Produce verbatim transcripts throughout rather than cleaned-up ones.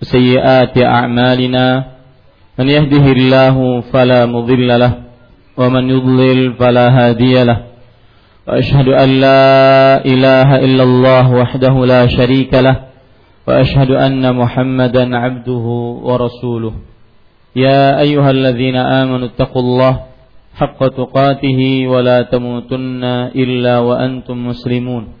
وسيئات أعمالنا من يهده الله فلا مضل له ومن يضلل فلا هادي له وأشهد أن لا إله إلا الله وحده لا شريك له وأشهد أن محمدا عبده ورسوله يا أيها الذين آمنوا اتقوا الله حق تقاته ولا تموتن إلا وأنتم مسلمون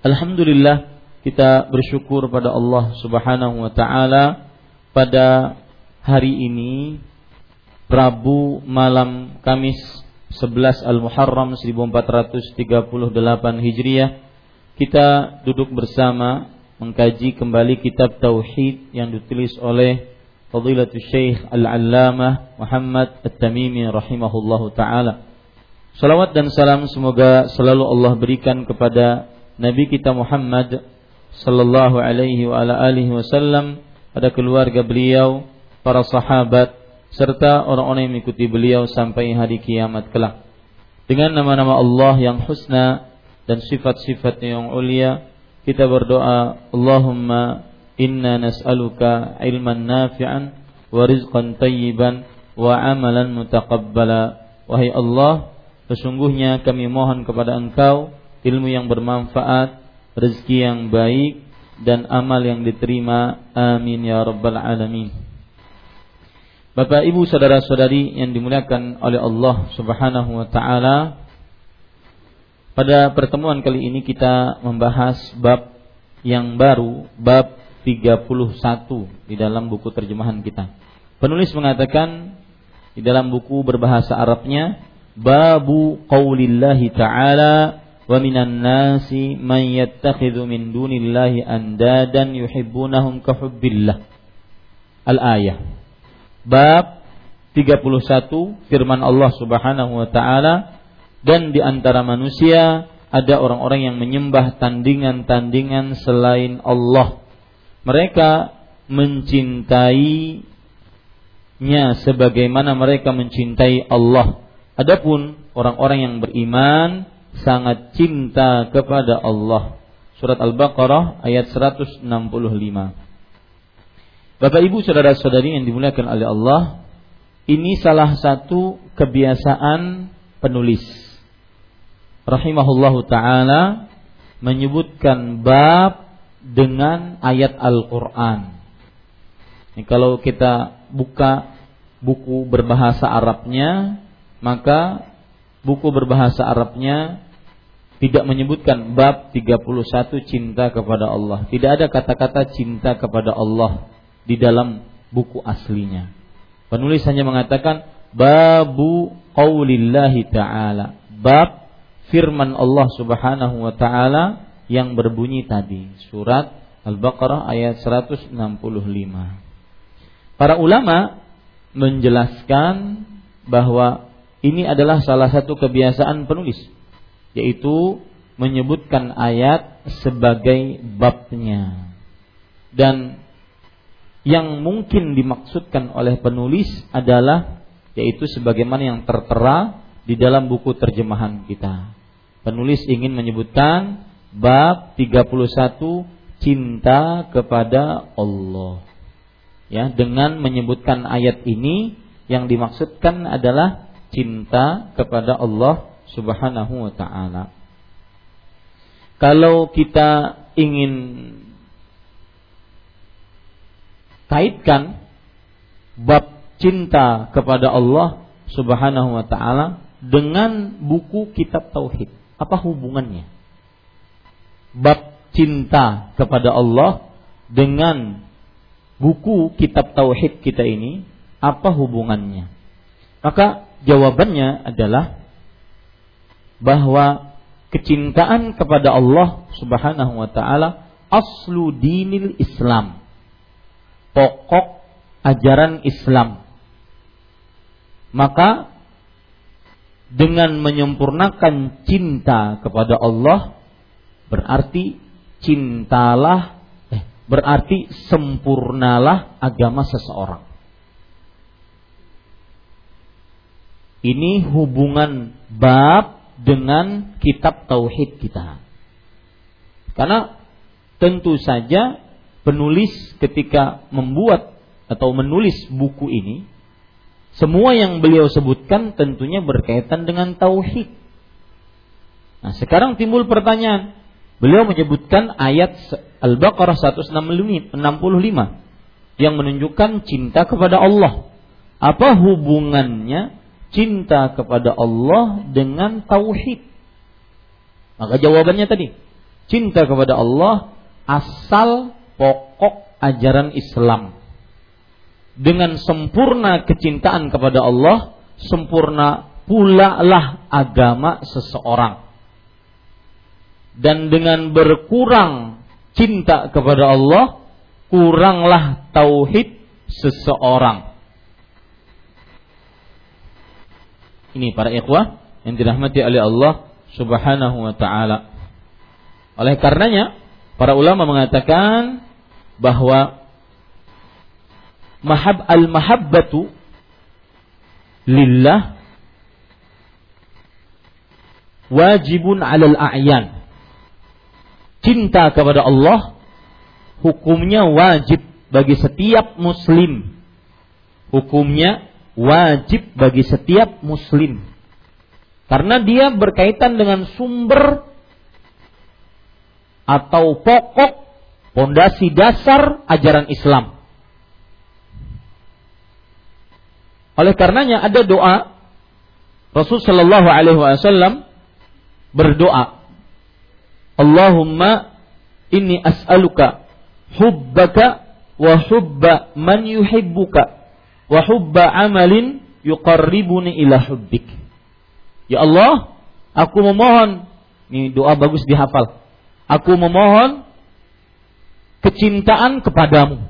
Alhamdulillah, kita bersyukur pada Allah Subhanahu wa taala pada hari ini Rabu malam Kamis sebelas Al-Muharram seribu empat ratus tiga puluh delapan Hijriah. Kita duduk bersama mengkaji kembali kitab Tauhid yang ditulis oleh Fadilatul Syekh Al-Allamah Muhammad At-Tamimi rahimahullahu taala. Salawat dan salam semoga selalu Allah berikan kepada Nabi kita Muhammad sallallahu alaihi wa ala alihi wasallam, pada keluarga beliau, para sahabat serta orang-orang yang mengikuti beliau sampai hari kiamat kelak. Dengan nama-nama Allah yang husna dan sifat-sifatnya yang ulia, kita berdoa, Allahumma inna nas'aluka ilman nafi'an wa rizqan tayyiban wa amalan mutaqabbala. Wahai Allah, sesungguhnya kami mohon kepada Engkau ilmu yang bermanfaat, rezeki yang baik, dan amal yang diterima. Amin ya rabbal alamin. Bapak, ibu, saudara-saudari yang dimuliakan oleh Allah Subhanahu wa taala, pada pertemuan kali ini kita membahas bab yang baru, bab tiga puluh satu di dalam buku terjemahan kita. Penulis mengatakan di dalam buku berbahasa Arabnya, babu qaulillahi ta'ala wa minan nasi man yattakhidhu min dunillahi andadan yuhibbunahum ka hubbillah. Al-ayah. Bab tiga puluh satu, firman Allah Subhanahu wa taala, dan di antara manusia ada orang-orang yang menyembah tandingan-tandingan selain Allah. Mereka mencintainya sebagaimana mereka mencintai Allah. Adapun orang-orang yang beriman sangat cinta kepada Allah. Surat Al-Baqarah ayat seratus enam puluh lima. Bapak, ibu, saudara-saudari yang dimuliakan oleh Allah, ini salah satu kebiasaan penulis rahimahullahu ta'ala menyebutkan bab dengan ayat Al-Quran. Ini kalau kita buka buku berbahasa Arabnya, maka buku berbahasa Arabnya tidak menyebutkan bab tiga puluh satu cinta kepada Allah. Tidak ada kata-kata cinta kepada Allah di dalam buku aslinya. Penulis hanya mengatakan babu qaulillahi ta'ala, bab firman Allah Subhanahu wa ta'ala yang berbunyi tadi, surat Al-Baqarah ayat seratus enam puluh lima. Para ulama menjelaskan bahwa ini adalah salah satu kebiasaan penulis, yaitu menyebutkan ayat sebagai babnya. Dan yang mungkin dimaksudkan oleh penulis adalah, yaitu sebagaimana yang tertera di dalam buku terjemahan kita. Penulis ingin menyebutkan bab tiga puluh satu, cinta kepada Allah. Ya, dengan menyebutkan ayat ini yang dimaksudkan adalah cinta kepada Allah Subhanahu wa ta'ala. Kalau kita ingin kaitkan bab cinta kepada Allah Subhanahu wa ta'ala dengan buku kitab tauhid. Apa hubungannya? Bab cinta kepada Allah dengan buku kitab tauhid kita ini, apa hubungannya? Maka jawabannya adalah bahwa kecintaan kepada Allah Subhanahu wa ta'ala aslu dinil Islam, pokok ajaran Islam. Maka dengan menyempurnakan cinta kepada Allah berarti cintalah eh, berarti sempurnalah agama seseorang. Ini hubungan bab dengan kitab tauhid kita. Karena tentu saja penulis ketika membuat atau menulis buku ini, semua yang beliau sebutkan tentunya berkaitan dengan tauhid. Nah, sekarang timbul pertanyaan. Beliau menyebutkan ayat Al-Baqarah seratus enam puluh lima yang menunjukkan cinta kepada Allah. Apa hubungannya cinta kepada Allah dengan tauhid? Maka jawabannya tadi, cinta kepada Allah asal pokok ajaran Islam. Dengan sempurna kecintaan kepada Allah, sempurna pula lah agama seseorang. Dan dengan berkurang cinta kepada Allah, kuranglah tauhid seseorang. Ini para ikhwah yang dirahmati oleh Allah Subhanahu wa ta'ala. Oleh karenanya para ulama mengatakan bahwa mahab al-mahabbatu lillah wajibun alal a'yan. Cinta kepada Allah hukumnya wajib bagi setiap muslim. Hukumnya wajib bagi setiap muslim karena dia berkaitan dengan sumber atau pokok pondasi dasar ajaran Islam. Oleh karenanya ada doa Rasul sallallahu alaihi wasallam berdoa, Allahumma inni as'aluka hubbaka wa hubba man yuhibbuka wa hubba amalin yuqarribuni ila hubbik. Ya Allah, aku memohon, ini doa bagus dihafal. Aku memohon kecintaan kepadamu.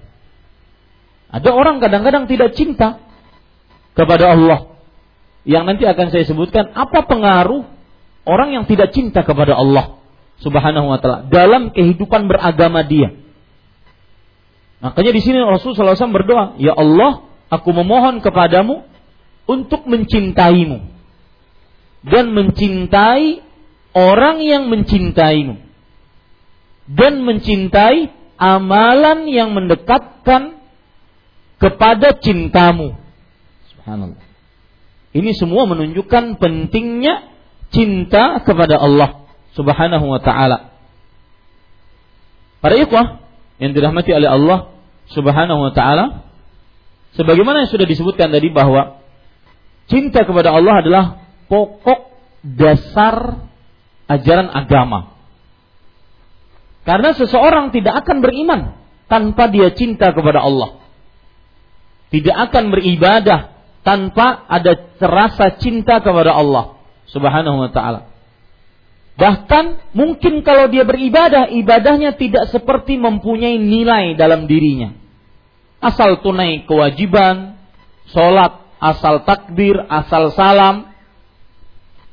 Ada orang kadang-kadang tidak cinta kepada Allah, yang nanti akan saya sebutkan apa pengaruh orang yang tidak cinta kepada Allah Subhanahu wa ta'ala dalam kehidupan beragama dia. Makanya di sini Rasulullah shallallahu alaihi wasallam berdoa, ya Allah, aku memohon kepadamu untuk mencintaimu dan mencintai orang yang mencintaimu dan mencintai amalan yang mendekatkan kepada cintamu. Subhanallah. Ini semua menunjukkan pentingnya cinta kepada Allah Subhanahu wa ta'ala. Para ikhwah yang dirahmati oleh Allah Subhanahu wa ta'ala, sebagaimana yang sudah disebutkan tadi bahwa cinta kepada Allah adalah pokok dasar ajaran agama. Karena seseorang tidak akan beriman tanpa dia cinta kepada Allah. Tidak akan beribadah tanpa ada rasa cinta kepada Allah Subhanahu wa ta'ala. Bahkan mungkin kalau dia beribadah, ibadahnya tidak seperti mempunyai nilai dalam dirinya. Asal tunai kewajiban, sholat, asal takbir, asal salam,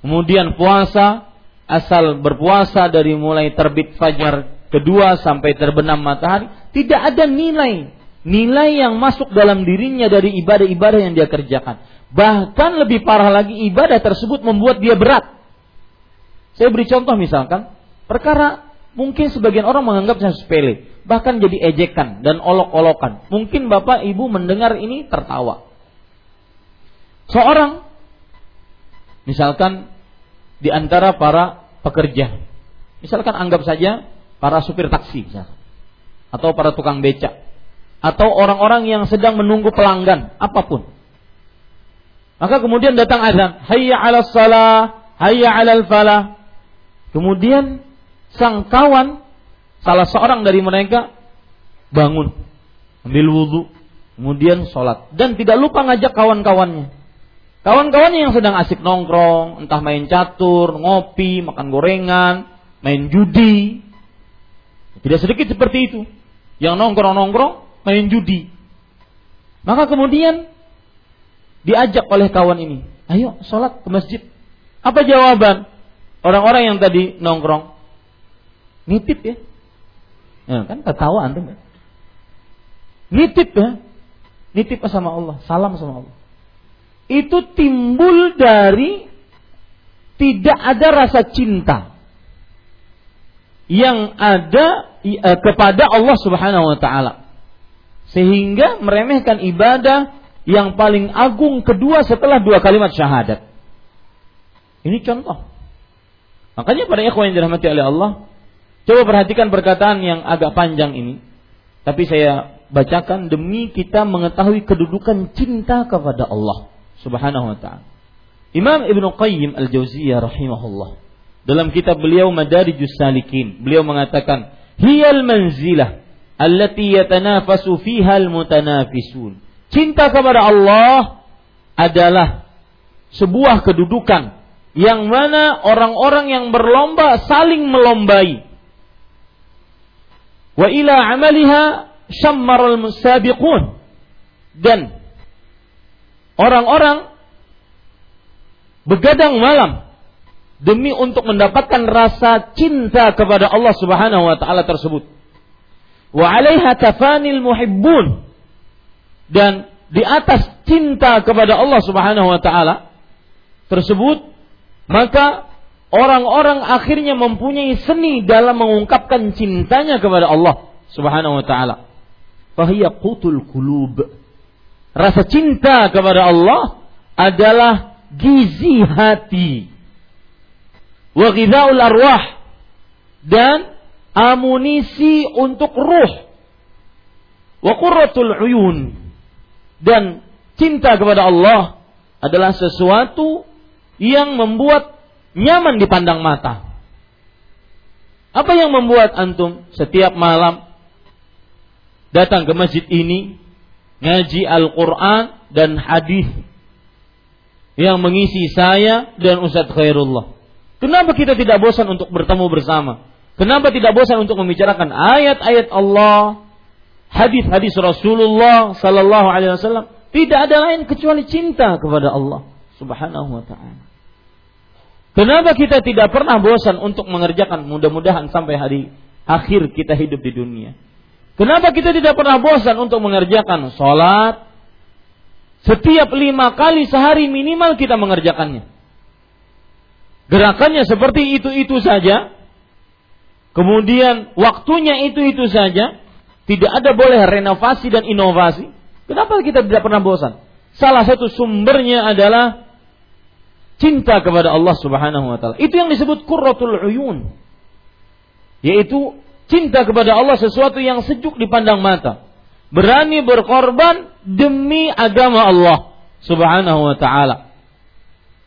kemudian puasa, asal berpuasa dari mulai terbit fajar kedua sampai terbenam matahari, tidak ada nilai, nilai yang masuk dalam dirinya dari ibadah-ibadah yang dia kerjakan. Bahkan lebih parah lagi, ibadah tersebut membuat dia berat. Saya beri contoh misalkan, perkara mungkin sebagian orang menganggapnya sepele, bahkan jadi ejekan dan olok-olokan. Mungkin bapak ibu mendengar ini tertawa. Seorang, misalkan di antara para pekerja, misalkan anggap saja para supir taksi, misalkan, atau para tukang becak. atau orang-orang yang sedang menunggu pelanggan apapun. Maka kemudian datang azan, hayya 'alas salah, hayya 'alal falah. Kemudian sang kawan, salah seorang dari mereka bangun, ambil wudu, kemudian sholat, dan tidak lupa ngajak kawan-kawannya. Kawan-kawannya yang sedang asik nongkrong, entah main catur, ngopi, makan gorengan, main judi. Tidak sedikit seperti itu yang nongkrong-nongkrong, main judi. Maka kemudian diajak oleh kawan ini, ayo sholat ke masjid. Apa jawaban orang-orang yang tadi nongkrong? Nitip ya, nah, kan ketawaan tuh. Nitip ya, nitip sama Allah, salam sama Allah. Itu timbul dari tidak ada rasa cinta yang ada kepada Allah Subhanahu wa ta'ala, sehingga meremehkan ibadah yang paling agung kedua setelah dua kalimat syahadat. Ini contoh. Makanya para ikhwan yang dirahmati oleh Allah, coba perhatikan perkataan yang agak panjang ini, tapi saya bacakan demi kita mengetahui kedudukan cinta kepada Allah Subhanahu wa ta'ala. Imam Ibnu Qayyim Al-Jauziyah rahimahullah, dalam kitab beliau Madarijus Salikin, beliau mengatakan, hiyal manzilah allati yatanafasu fiha al-mutanafisun. Cinta kepada Allah adalah sebuah kedudukan yang mana orang-orang yang berlomba saling melombai. Wa ila amaliha syammaral musabiqun. Dan orang-orang begadang malam demi untuk mendapatkan rasa cinta kepada Allah Subhanahu wa taala tersebut. Wa 'alaiha tafanil muhibbun. Dan di atas cinta kepada Allah Subhanahu wa ta'ala tersebut, maka orang-orang akhirnya mempunyai seni dalam mengungkapkan cintanya kepada Allah Subhanahu wa ta'ala. Fahiya qutul qulub. Rasa cinta kepada Allah adalah gizi hati. Wa ghidhaul arwah. Dan amunisi untuk ruh. Wa qurratul uyun. Dan cinta kepada Allah adalah sesuatu yang membuat nyaman dipandang mata. Apa yang membuat antum setiap malam datang ke masjid ini, ngaji Al-Quran dan hadis yang mengisi saya dan Ustadz Khairullah? Kenapa kita tidak bosan untuk bertemu bersama? Kenapa tidak bosan untuk membicarakan ayat-ayat Allah, hadis-hadis Rasulullah sallallahu alaihi wasallam? Tidak ada lain kecuali cinta kepada Allah Subhanahu wa ta'ala. Kenapa kita tidak pernah bosan untuk mengerjakan, mudah-mudahan sampai hari akhir kita hidup di dunia? Kenapa kita tidak pernah bosan untuk mengerjakan salat? Setiap lima kali sehari minimal kita mengerjakannya. Gerakannya seperti itu-itu saja. Kemudian waktunya itu-itu saja. Tidak ada boleh renovasi dan inovasi. Kenapa kita tidak pernah bosan? Salah satu sumbernya adalah cinta kepada Allah Subhanahu wa ta'ala. Itu yang disebut qurratul uyun, yaitu cinta kepada Allah, sesuatu yang sejuk dipandang mata. Berani berkorban demi agama Allah Subhanahu wa ta'ala.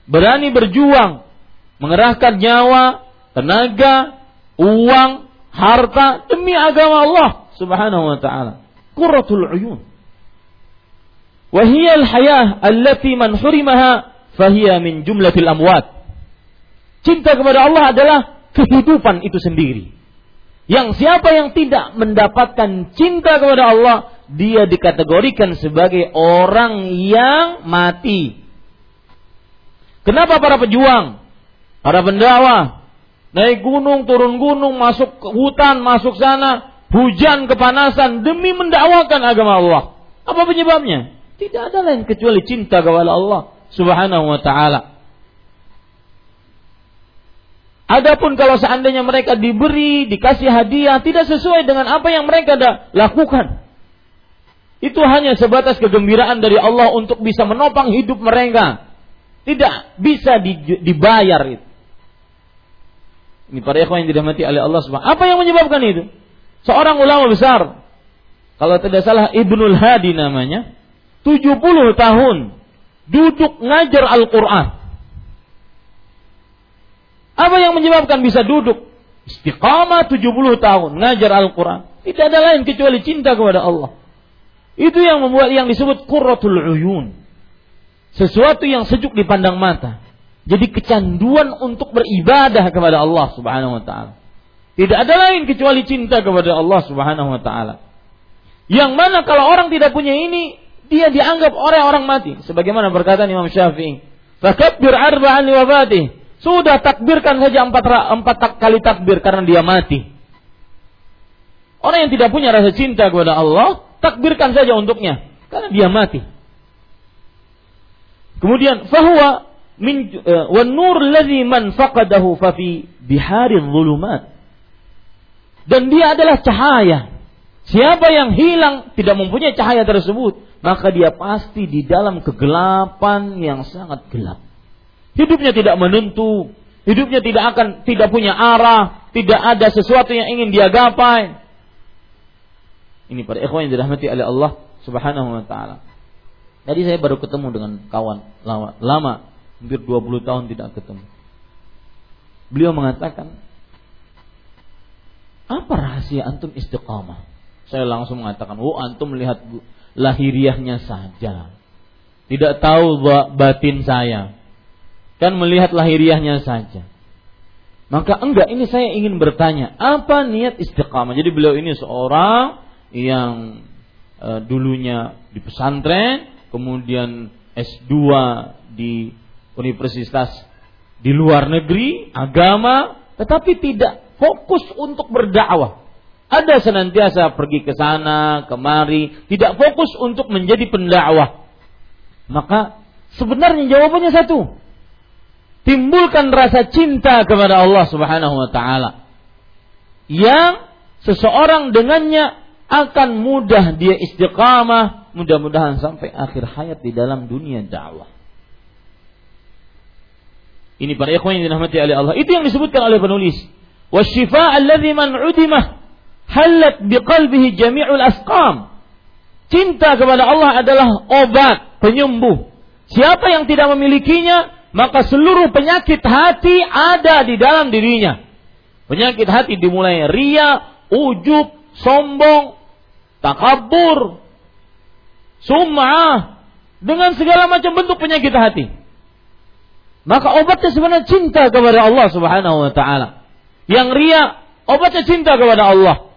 Berani berjuang, mengerahkan nyawa, tenaga, uang, harta demi agama Allah Subhanahu wa ta'ala. Qurratul uyun. Wa hiya al-hayah allati man hurimaha fahiya min jumlatil amwat. Cinta kepada Allah adalah kehidupan itu sendiri. Yang siapa yang tidak mendapatkan cinta kepada Allah, dia dikategorikan sebagai orang yang mati. Kenapa para pejuang, para pendakwa, naik gunung, turun gunung, masuk hutan, masuk sana, hujan, kepanasan, demi mendakwakan agama Allah? Apa penyebabnya? Tidak ada lain kecuali cinta kepada Allah Subhanahu wa ta'ala. Adapun kalau seandainya mereka diberi, dikasih hadiah, tidak sesuai dengan apa yang mereka dah lakukan, itu hanya sebatas kegembiraan dari Allah untuk bisa menopang hidup mereka. Tidak bisa dibayar itu. Ini para ikhwan yang dirahmati oleh Allah Subhanahu wa ta'ala. Apa yang menyebabkan itu? Seorang ulama besar, kalau tidak salah Ibnul Hadi namanya, tujuh puluh tahun duduk ngajar Al-Quran. Apa yang menyebabkan bisa duduk istiqamah tujuh puluh tahun ngajar Al-Quran? Tidak ada lain kecuali cinta kepada Allah. Itu yang membuat yang disebut qurratul uyun, sesuatu yang sejuk dipandang mata. Jadi kecanduan untuk beribadah kepada Allah Subhanahu wa taala. Tidak ada lain kecuali cinta kepada Allah Subhanahu wa taala. Yang mana kalau orang tidak punya ini, dia dianggap orang-orang mati. Sebagaimana berkata Imam Syafi'i, "Fakabbir arba'an li wafatih." Sudah takbirkan saja empat, empat kali takbir karena dia mati. Orang yang tidak punya rasa cinta kepada Allah, takbirkan saja untuknya karena dia mati. Kemudian fahuwa min wan nur allazi man faqadahu fa fi biharil zulumat. Dan dia adalah cahaya. Siapa yang hilang tidak mempunyai cahaya tersebut, maka dia pasti di dalam kegelapan yang sangat gelap. Hidupnya tidak menentu, hidupnya tidak akan tidak punya arah, tidak ada sesuatu yang ingin dia gapai. Ini para ikhwan yang dirahmati oleh Allah Subhanahu wa taala. Tadi saya baru ketemu dengan kawan lama, lama hampir dua puluh tahun tidak ketemu. Beliau mengatakan, "Apa rahasia antum istiqamah?" Saya langsung mengatakan, "Oh, antum lihat lahiriahnya saja. Tidak tahu batin saya. Kan melihat lahiriahnya saja." Maka enggak, ini saya ingin bertanya, apa niat istiqamah? Jadi beliau ini seorang yang e, dulunya di pesantren, kemudian S dua di universitas di luar negeri, agama, tetapi tidak fokus untuk berdakwah. Ada senantiasa pergi ke sana, kemari, tidak fokus untuk menjadi pendakwah. Maka sebenarnya jawabannya satu. Timbulkan rasa cinta kepada Allah Subhanahu wa taala, yang seseorang dengannya akan mudah dia istiqamah, mudah-mudahan sampai akhir hayat di dalam dunia dakwah. Ini para ikhwan yang dirahmati oleh Allah. Itu yang disebutkan oleh penulis. Wasyifa allazi man udimah halat biqalbihi jami'ul asqam. Cinta kepada Allah adalah obat penyembuh. Siapa yang tidak memilikinya, maka seluruh penyakit hati ada di dalam dirinya. Penyakit hati dimulai ria, ujub, sombong, takabur, sum'ah, dengan segala macam bentuk penyakit hati. Maka obatnya sebenarnya cinta kepada Allah Subhanahu wa taala. Yang ria, obatnya cinta kepada Allah.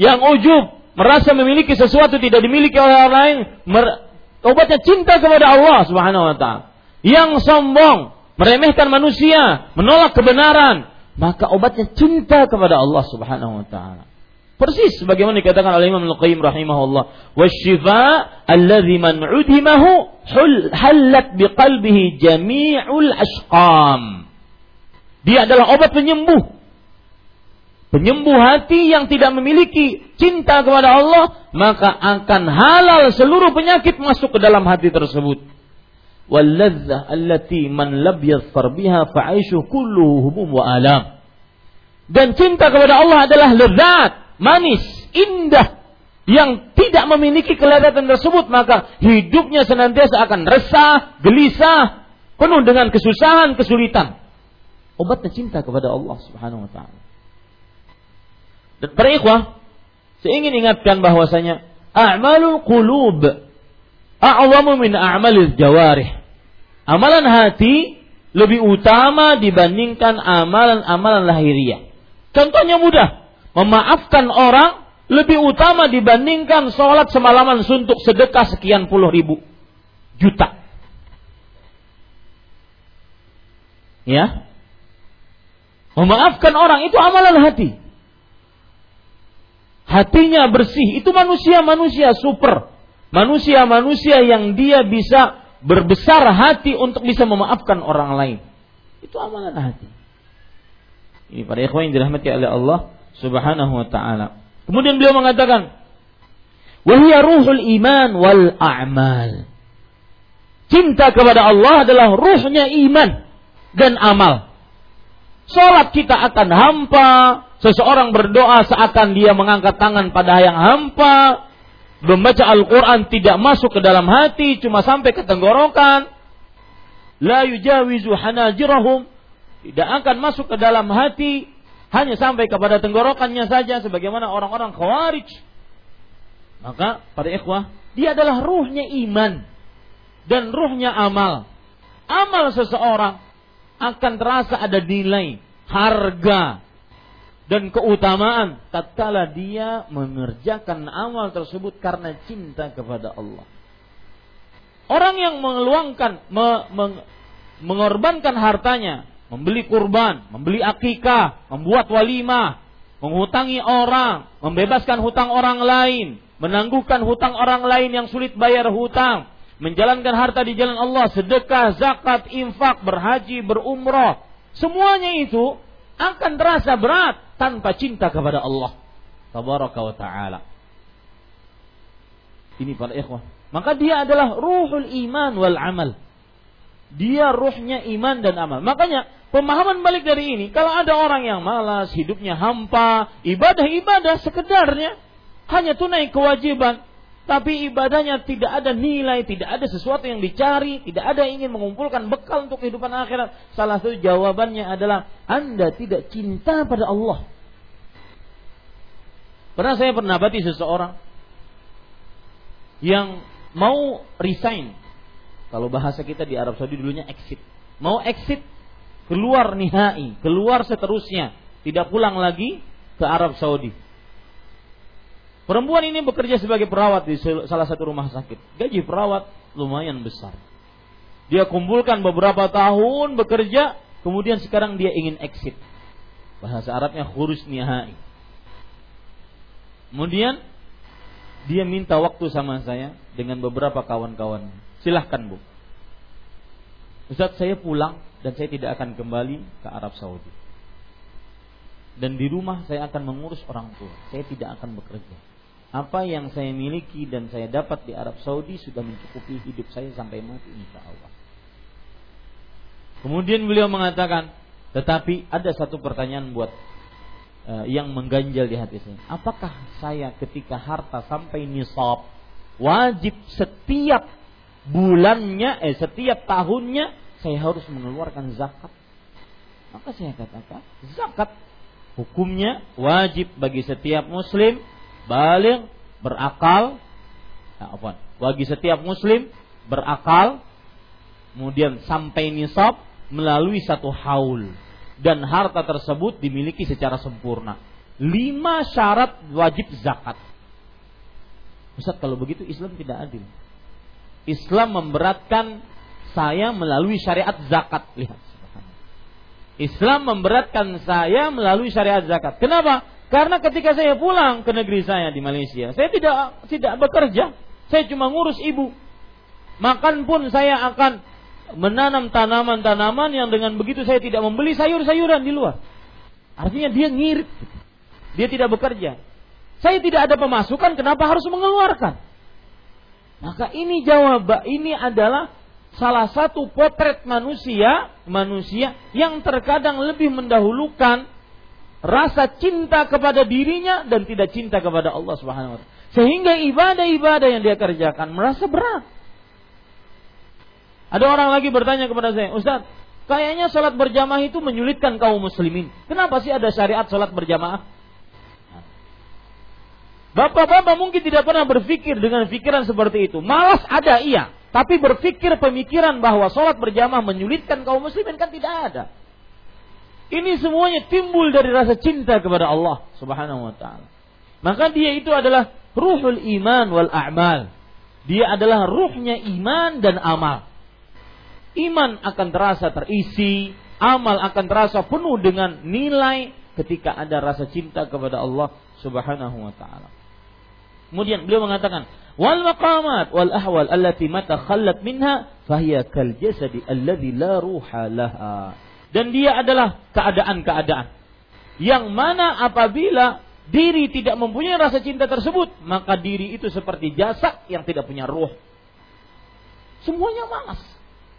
Yang ujub, merasa memiliki sesuatu tidak dimiliki oleh orang lain, mer- obatnya cinta kepada Allah Subhanahu wa taala. Yang sombong, meremehkan manusia, menolak kebenaran, maka obatnya cinta kepada Allah Subhanahu wa taala. Persis sebagaimana dikatakan oleh Imam Al-Qayyim rahimahullah, "Wasyifa allazi man udimahu halat biqalbihi jami'ul asqam." Dia adalah obat penyembuh. Penyembuh hati yang tidak memiliki cinta kepada Allah, maka akan halal seluruh penyakit masuk ke dalam hati tersebut. Walladzah allati man labyaz farbiha fa'aishu kulluhu humum wa alam. Dan cinta kepada Allah adalah lezat, manis, indah, yang tidak memiliki kelezatan tersebut, maka hidupnya senantiasa akan resah, gelisah, penuh dengan kesusahan, kesulitan. Obatnya cinta kepada Allah Subhanahu wa taala. Dan para ikhwah, saya ingin ingatkan bahwasanya a'malul qulub a'zamu min a'malil jawarih. Amalan hati lebih utama dibandingkan amalan-amalan lahiriah. Contohnya mudah, memaafkan orang lebih utama dibandingkan sholat semalaman suntuk sedekah sekian puluh ribu juta. Ya, memaafkan orang itu amalan hati. Hatinya bersih, itu manusia-manusia super. Manusia-manusia yang dia bisa berbesar hati untuk bisa memaafkan orang lain. Itu amalan hati. Ini para ikhwan yang dirahmati oleh Allah Subhanahu wa ta'ala. Kemudian beliau mengatakan, "Wa hiya ruhul iman wal a'mal." Cinta kepada Allah adalah ruhnya iman dan amal. Salat kita akan hampa, Seseorang berdoa seakan dia mengangkat tangan pada yang hampa, membaca Al-Quran tidak masuk ke dalam hati, cuma sampai ke tenggorokan. La yujawizu hanajirahum, tidak akan masuk ke dalam hati, hanya sampai kepada tenggorokannya saja, sebagaimana orang-orang khawarij. Maka para ikhwah, dia adalah ruhnya iman dan ruhnya amal. Amal seseorang akan terasa ada nilai, harga, dan keutamaan tatkala dia mengerjakan amal tersebut karena cinta kepada Allah. Orang yang mengeluangkan, me, meng, mengorbankan hartanya, membeli kurban, membeli akikah, membuat walimah, menghutangi orang, membebaskan hutang orang lain, menangguhkan hutang orang lain yang sulit bayar hutang, menjalankan harta di jalan Allah, sedekah, zakat, infak, berhaji, berumrah, semuanya itu akan terasa berat tanpa cinta kepada Allah tabaraka wa ta'ala. Ini para ikhwan. Maka dia adalah ruhul iman wal amal. Dia ruhnya iman dan amal. Makanya pemahaman balik dari ini, kalau ada orang yang malas, hidupnya hampa, ibadah-ibadah sekedarnya, hanya tunai kewajiban, tapi ibadahnya tidak ada nilai, tidak ada sesuatu yang dicari, tidak ada ingin mengumpulkan bekal untuk kehidupan akhirat. Salah satu jawabannya adalah Anda tidak cinta pada Allah. Pernah saya bernabati seseorang yang mau resign. Kalau bahasa kita di Arab Saudi dulunya exit. Mau exit, keluar nihai, keluar seterusnya, tidak pulang lagi ke Arab Saudi. Perempuan ini bekerja sebagai perawat di salah satu rumah sakit. Gaji perawat lumayan besar. Dia kumpulkan beberapa tahun bekerja, kemudian sekarang dia ingin exit. Bahasa Arabnya khurus nihai. Kemudian dia minta waktu sama saya dengan beberapa kawan-kawan. Silahkan Bu. Ustaz, saya pulang dan saya tidak akan kembali ke Arab Saudi. Dan di rumah saya akan mengurus orang tua. Saya tidak akan bekerja. Apa yang saya miliki dan saya dapat di Arab Saudi sudah mencukupi hidup saya sampai mati insya Allah. Kemudian beliau mengatakan, tetapi ada satu pertanyaan buat uh, yang mengganjal di hati saya. Apakah saya ketika harta sampai nisab wajib setiap bulannya, eh setiap tahunnya saya harus mengeluarkan zakat? Maka saya katakan, zakat hukumnya wajib bagi setiap muslim baligh berakal, nah, apa? Bagi setiap muslim berakal, kemudian sampai nisab melalui satu haul, dan harta tersebut dimiliki secara sempurna. Lima syarat wajib zakat. Ustaz, kalau begitu Islam tidak adil. Islam memberatkan saya melalui syariat zakat. Lihat, Islam memberatkan saya melalui syariat zakat. Kenapa? Karena ketika saya pulang ke negeri saya di Malaysia, saya tidak tidak bekerja, saya cuma ngurus ibu. Makan pun saya akan menanam tanaman-tanaman yang dengan begitu saya tidak membeli sayur-sayuran di luar. Artinya dia ngirit, dia tidak bekerja. Saya tidak ada pemasukan, kenapa harus mengeluarkan? Maka ini jawaban, ini adalah salah satu potret manusia, manusia yang terkadang lebih mendahulukan rasa cinta kepada dirinya dan tidak cinta kepada Allah Subhanahu wa taala, sehingga ibadah-ibadah yang dia kerjakan merasa berat. Ada orang lagi bertanya kepada saya, Ustaz, kayaknya salat berjamaah itu menyulitkan kaum muslimin. Kenapa sih ada syariat salat berjamaah? Bapak-bapak mungkin tidak pernah berpikir dengan pikiran seperti itu. Malas ada iya, tapi berpikir pemikiran bahwa salat berjamaah menyulitkan kaum muslimin kan tidak ada. Ini semuanya timbul dari rasa cinta kepada Allah Subhanahu wa ta'ala. Maka dia itu adalah ruhul iman wal a'mal. Dia adalah ruhnya iman dan amal. Iman akan terasa terisi, amal akan terasa penuh dengan nilai ketika ada rasa cinta kepada Allah Subhanahu wa ta'ala. Kemudian beliau mengatakan, wal maqamat wal ahwal allati mata khallat minha fahiya kal jasadi alladhi la ruha laha. Dan dia adalah keadaan-keadaan yang mana apabila diri tidak mempunyai rasa cinta tersebut, maka diri itu seperti jasad yang tidak punya ruh. Semuanya malas.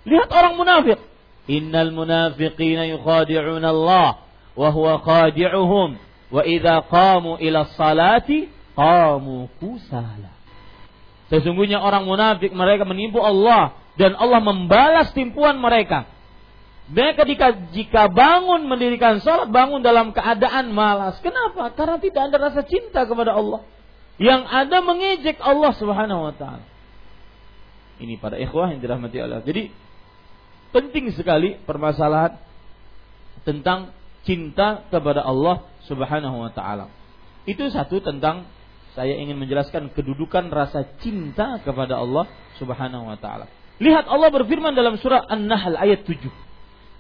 Lihat orang munafik. Innal munafiqina yukhadi'una Allah wa huwa khadi'uhum Wa idza qamu ila salati qamu kusala. Sesungguhnya orang munafik mereka menipu Allah dan Allah membalas tipuan mereka. Mereka jika, jika bangun mendirikan salat, bangun dalam keadaan malas. Kenapa? Karena tidak ada rasa cinta kepada Allah. Yang ada mengejek Allah Subhanahu wa taala. Ini para ikhwah yang dirahmati Allah. Jadi penting sekali permasalahan tentang cinta kepada Allah Subhanahu wa taala. Itu satu tentang saya ingin menjelaskan kedudukan rasa cinta kepada Allah Subhanahu wa taala. Lihat Allah berfirman dalam surah An-Nahl ayat tujuh.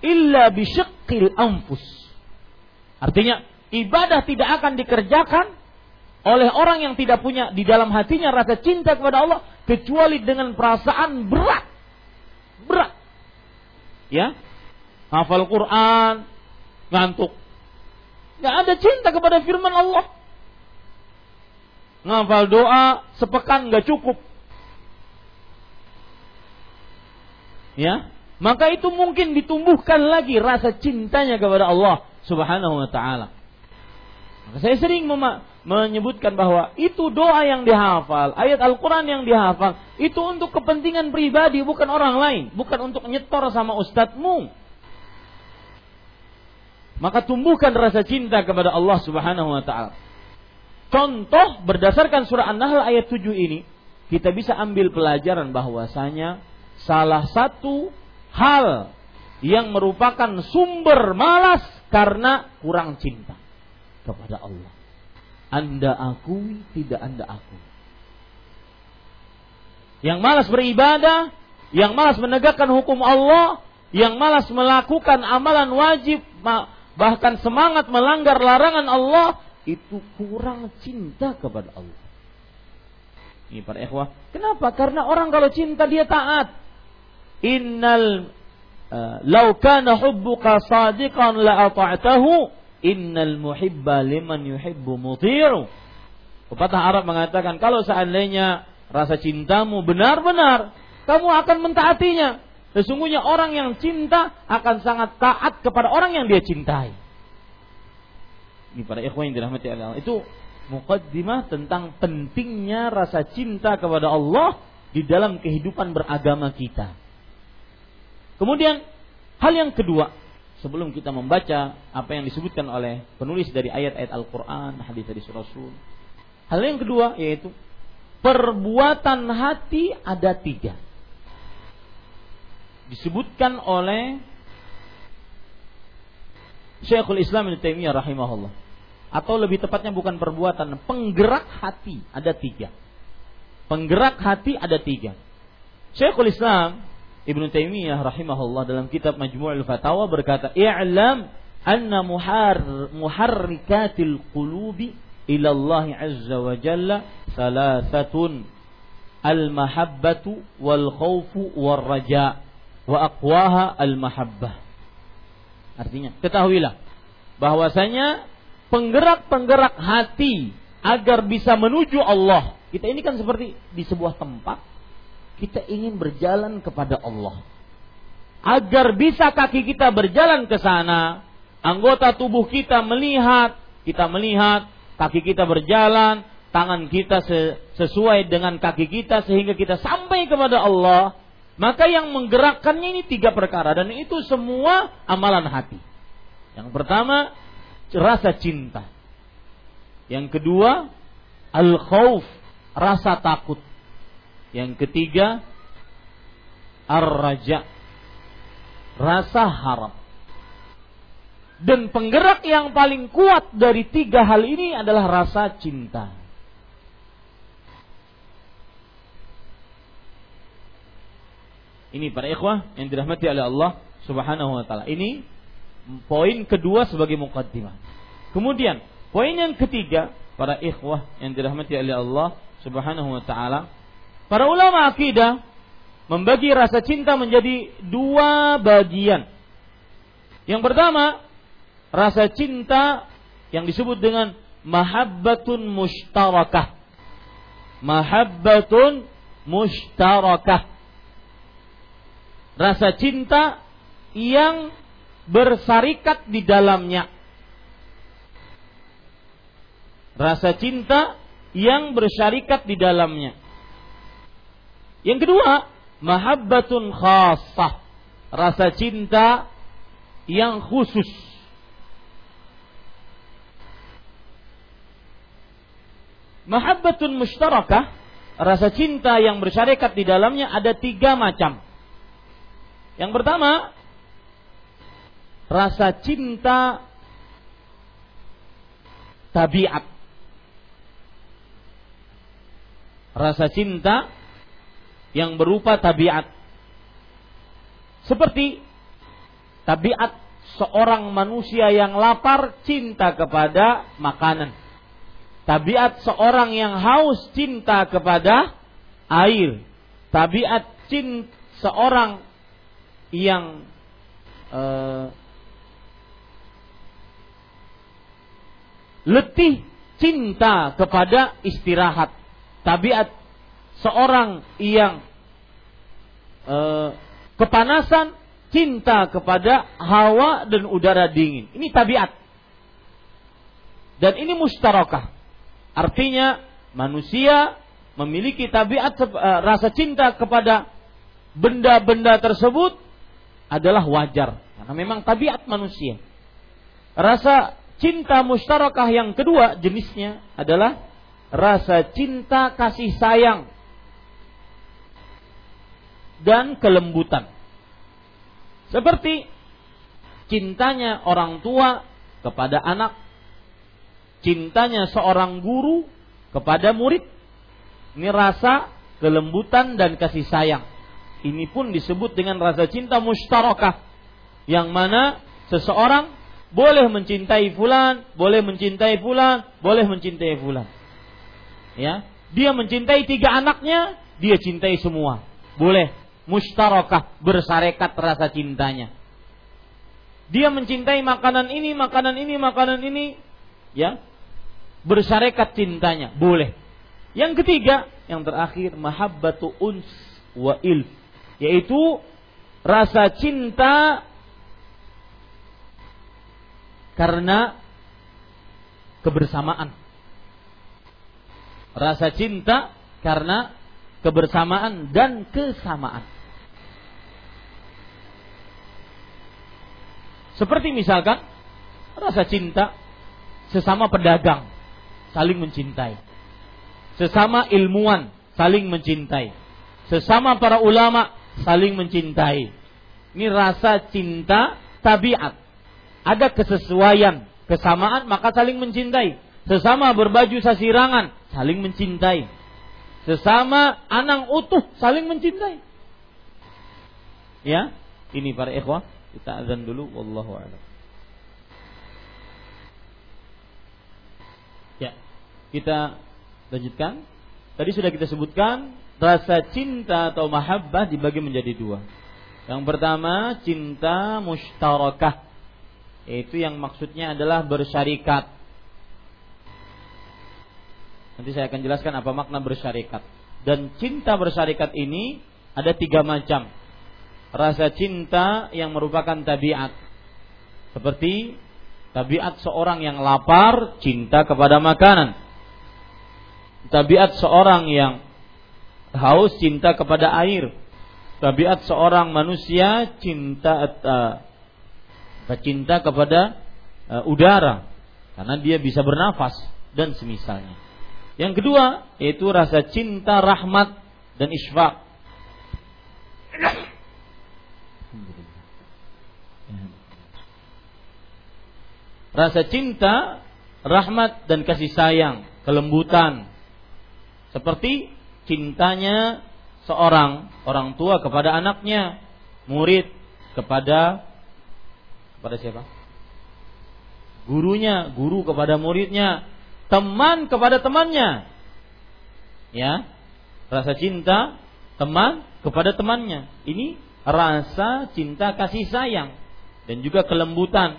Illa bi syaqqil anfus. Artinya ibadah tidak akan dikerjakan oleh orang yang tidak punya di dalam hatinya rasa cinta kepada Allah kecuali dengan perasaan berat. Berat. Ya. Hafal Quran, ngantuk. Enggak ada cinta kepada firman Allah. Ngafal doa sepekan enggak cukup. Ya, maka itu mungkin ditumbuhkan lagi rasa cintanya kepada Allah Subhanahu wa taala. Maka saya sering mema- menyebutkan bahwa itu doa yang dihafal, ayat Al-Qur'an yang dihafal, itu untuk kepentingan pribadi bukan orang lain, bukan untuk nyetor sama ustadzmu. Maka tumbuhkan rasa cinta kepada Allah Subhanahu wa taala. Contoh berdasarkan surah An-Nahl ayat tujuh ini, kita bisa ambil pelajaran bahwasanya salah satu hal yang merupakan sumber malas karena kurang cinta kepada Allah. Anda akui, tidak Anda akui. Yang malas beribadah, yang malas menegakkan hukum Allah, yang malas melakukan amalan wajib, bahkan semangat melanggar larangan Allah, itu kurang cinta kepada Allah. Ini para ikhwah. Kenapa? Karena orang kalau cinta dia taat. Innal uh, law kana hubbuka sadiqan la ata'tahu. Innal muhibba liman yuhibbu muti'u. Pepatah Arab mengatakan kalau seandainya rasa cintamu benar-benar, kamu akan mentaatinya. Sesungguhnya orang yang cinta akan sangat taat kepada orang yang dia cintai. Ini para ikhwan yang dirahmati Allah. Itu muqaddimah tentang pentingnya rasa cinta kepada Allah di dalam kehidupan beragama kita. Kemudian hal yang kedua, sebelum kita membaca apa yang disebutkan oleh penulis dari ayat-ayat Al-Qur'an, hadis dari Rasul. Hal yang kedua yaitu perbuatan hati ada tiga. Disebutkan oleh Syekhul Islam Ibnu Taimiyah rahimahullah. Atau lebih tepatnya bukan perbuatan, penggerak hati ada tiga. Penggerak hati ada tiga. Syekhul Islam Ibnu Taimiyah rahimahullah dalam kitab Majmu'ul Fatawa berkata, "I'lam anna muhar muharrikatil qulubi ila Allah azza wa jalla salasatun al-mahabbatu wal khawfu wal raja wa aqwaha al-mahabbah." Artinya, ketahuilah bahwasanya penggerak-penggerak hati agar bisa menuju Allah. Kita ini kan seperti di sebuah tempat, kita ingin berjalan kepada Allah. Agar bisa kaki kita berjalan ke sana, anggota tubuh kita melihat, kita melihat kaki kita berjalan, tangan kita sesuai dengan kaki kita sehingga kita sampai kepada Allah. Maka yang menggerakkannya ini tiga perkara. Dan itu semua amalan hati. Yang pertama, rasa cinta. Yang kedua, al-khawf, rasa takut. Yang ketiga, ar-raja, rasa harap. Dan penggerak yang paling kuat dari tiga hal ini adalah rasa cinta. Ini para ikhwah yang dirahmati oleh Allah Subhanahu wa taala. Ini poin kedua sebagai muqaddimah. Kemudian, poin yang ketiga, para ikhwah yang dirahmati oleh Allah Subhanahu wa taala, para ulama akidah membagi rasa cinta menjadi dua bagian. Yang pertama, rasa cinta yang disebut dengan mahabbatun mushtarakah. Mahabbatun mushtarakah. Rasa cinta yang bersarikat di dalamnya. rasa cinta yang bersyarikat di dalamnya. Yang kedua, mahabbatun khassah, rasa cinta yang khusus. Mahabbatun mushtarakah, rasa cinta yang bersyarikat di dalamnya ada tiga macam. Yang pertama, rasa cinta tabiat. Rasa cinta yang berupa tabiat. Seperti tabiat seorang manusia yang lapar cinta kepada makanan. Tabiat seorang yang haus cinta kepada air. Tabiat cinta seorang yang eh, letih cinta kepada istirahat. Tabiat seorang yang e, kepanasan cinta kepada hawa dan udara dingin. Ini tabiat. Dan ini mustarakah. Artinya manusia memiliki tabiat, e, rasa cinta kepada benda-benda tersebut adalah wajar. Karena memang tabiat manusia. Rasa cinta mustarakah yang kedua jenisnya adalah rasa cinta kasih sayang dan kelembutan. Seperti cintanya orang tua kepada anak, cintanya seorang guru kepada murid. Ini rasa kelembutan dan kasih sayang. Ini pun disebut dengan rasa cinta mustarakah, yang mana seseorang boleh mencintai fulan, boleh mencintai fulan, boleh mencintai fulan. Ya, dia mencintai tiga anaknya, dia cintai semua. Boleh mustarakah, bersarekat rasa cintanya. Dia mencintai makanan ini, makanan ini, makanan ini, ya, bersarekat cintanya. Boleh. Yang ketiga, yang terakhir, mahabbatu uns wa ilf, yaitu rasa cinta karena kebersamaan. Rasa cinta karena kebersamaan dan kesamaan. Seperti misalkan rasa cinta sesama pedagang, saling mencintai. Sesama ilmuwan, saling mencintai. Sesama para ulama, saling mencintai. Ini rasa cinta tabiat. Ada kesesuaian, kesamaan, maka saling mencintai. Sesama berbaju sasirangan, saling mencintai. Sesama anang utuh, saling mencintai. Ya, ini para ikhwah, kita azan dulu, wallahu a'lam. Ya, kita lanjutkan. Tadi sudah kita sebutkan rasa cinta atau mahabbah dibagi menjadi dua. Yang pertama, cinta mustarakah, yaitu yang maksudnya adalah bersyarikat. Nanti saya akan jelaskan apa makna bersyarikat. Dan cinta bersyarikat ini ada tiga macam. Rasa cinta yang merupakan tabiat. Seperti tabiat seorang yang lapar, cinta kepada makanan. Tabiat seorang yang haus, cinta kepada air. Tabiat seorang manusia, cinta uh, cinta kepada uh, udara. Karena dia bisa bernafas dan semisalnya. Yang kedua, yaitu rasa cinta rahmat dan isfaq. Rasa cinta, rahmat dan kasih sayang, kelembutan. Seperti cintanya seorang orang tua kepada anaknya, murid kepada kepada siapa? Gurunya, guru kepada muridnya. Teman kepada temannya. Ya. Rasa cinta teman kepada temannya. Ini rasa cinta kasih sayang dan juga kelembutan.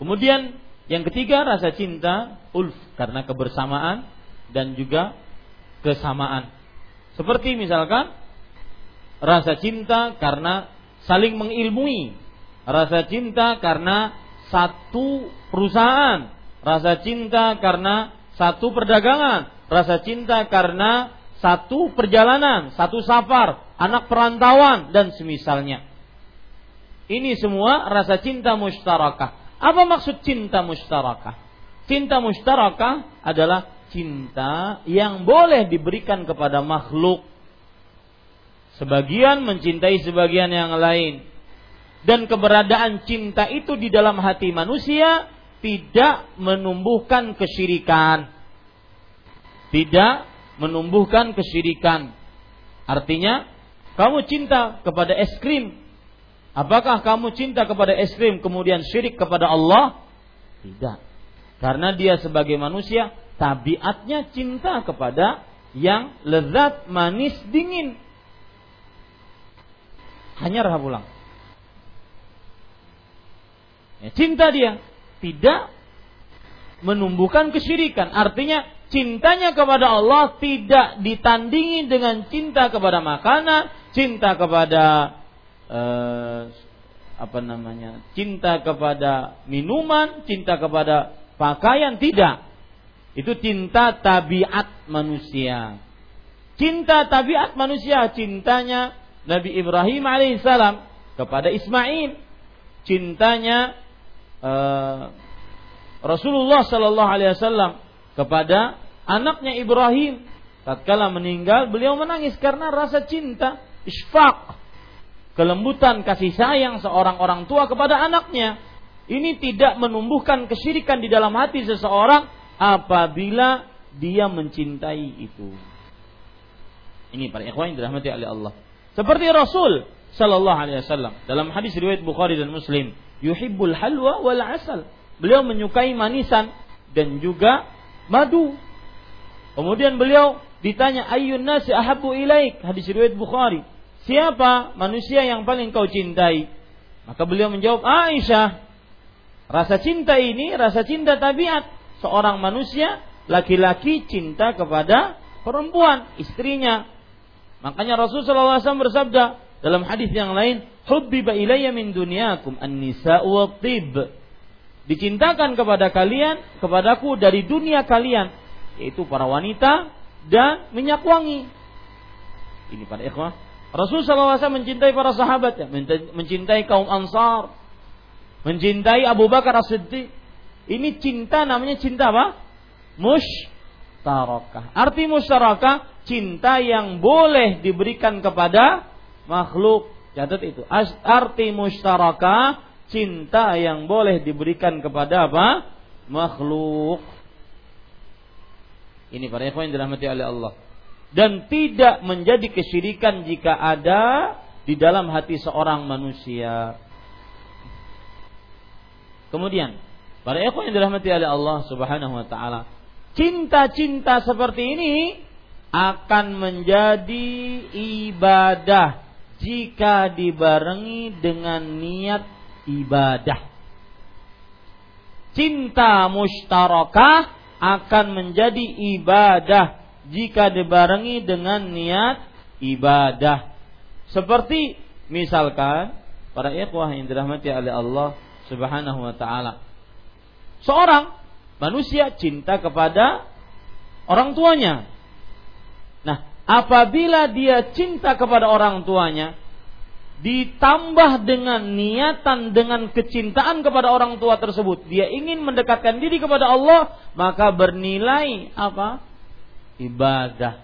Kemudian yang ketiga, rasa cinta ulf, karena kebersamaan dan juga kesamaan. Seperti misalkan rasa cinta karena saling mengilmui, rasa cinta karena satu perusahaan, rasa cinta karena satu perdagangan, rasa cinta karena satu perjalanan, satu safar, anak perantauan dan semisalnya. Ini semua rasa cinta musyarakah. Apa maksud cinta musyarakah? Cinta musyarakah adalah cinta yang boleh diberikan kepada makhluk. Sebagian mencintai sebagian yang lain. Dan keberadaan cinta itu di dalam hati manusia tidak menumbuhkan kesyirikan. Tidak menumbuhkan kesyirikan. Artinya, kamu cinta kepada es krim. Apakah kamu cinta kepada es krim kemudian syirik kepada Allah? Tidak. Karena dia sebagai manusia, tabiatnya cinta kepada yang lezat, manis, dingin. Hanya rah pulang. Ya, cinta dia tidak menumbuhkan kesyirikan. Artinya, cintanya kepada Allah tidak ditandingi dengan cinta kepada makanan, cinta kepada Uh, apa namanya cinta kepada minuman, cinta kepada pakaian, tidak. Itu cinta tabiat manusia. Cinta tabiat manusia, cintanya Nabi Ibrahim alaihissalam kepada Ismail, cintanya uh, Rasulullah sallallahu alaihi wasallam kepada anaknya Ibrahim. Tatkala meninggal beliau menangis karena rasa cinta, isfaq, kelembutan kasih sayang seorang orang tua kepada anaknya. Ini tidak menumbuhkan kesyirikan di dalam hati seseorang apabila dia mencintai itu. Ini para ikhwan yang dirahmati oleh Allah. Seperti Rasul sallallahu alaihi wasallam dalam hadis riwayat Bukhari dan Muslim, yuhibbul halwa wal asal. Beliau menyukai manisan dan juga madu. Kemudian beliau ditanya, ayyun nasi ahabbu ilaik, hadis riwayat Bukhari. Siapa manusia yang paling kau cintai? Maka beliau menjawab, Aisyah. Rasa cinta ini, rasa cinta tabiat. Seorang manusia, laki-laki cinta kepada perempuan, istrinya. Makanya Rasulullah sallallahu alaihi wasallam bersabda dalam hadis yang lain, hubbiba ilayya min dunyakum an-nisa'u wat-tib. Dicintakan kepada kalian, kepadaku dari dunia kalian, yaitu para wanita dan minyak wangi. Ini para ikhwah. Rasulullah sallallahu alaihi wasallam mencintai para sahabatnya, mencintai kaum Ansar, mencintai Abu Bakar As-Siddiq. Ini cinta namanya cinta apa? Musyarakah. Arti musyarakah, cinta yang boleh diberikan kepada makhluk. Catat itu. Arti musyarakah, cinta yang boleh diberikan kepada apa? Makhluk. Ini para ikhwan yang dirahmati oleh Allah. Dan tidak menjadi kesyirikan jika ada di dalam hati seorang manusia. Kemudian, para ikhwan yang dirahmati oleh Allah Subhanahu wa taala, cinta-cinta seperti ini akan menjadi ibadah jika dibarengi dengan niat ibadah. Cinta musyarakah akan menjadi ibadah jika dibarengi dengan niat ibadah. Seperti misalkan, para ikhwah yang dirahmati oleh Allah Subhanahu wa taala, seorang manusia cinta kepada orang tuanya. Nah, apabila dia cinta kepada orang tuanya ditambah dengan niatan, dengan kecintaan kepada orang tua tersebut, dia ingin mendekatkan diri kepada Allah, maka bernilai apa? Ibadah.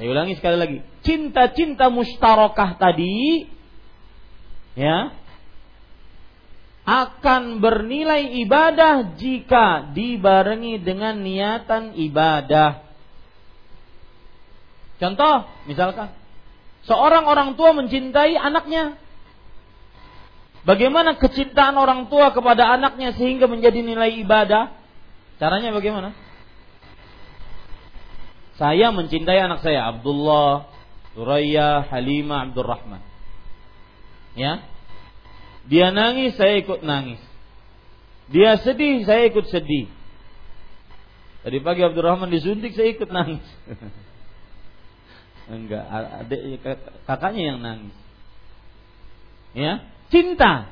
Saya ulangi sekali lagi, cinta-cinta musyarakah tadi, ya, akan bernilai ibadah jika dibarengi dengan niatan ibadah. Contoh, misalkan seorang orang tua mencintai anaknya. Bagaimana kecintaan orang tua kepada anaknya sehingga menjadi nilai ibadah? Caranya bagaimana? Saya mencintai anak saya Abdullah, Suraya, Halimah, Abdurrahman. Ya. Dia nangis, saya ikut nangis. Dia sedih, saya ikut sedih. Tadi pagi Abdurrahman disuntik, saya ikut nangis. Enggak, adik, kakaknya yang nangis. Ya, cinta.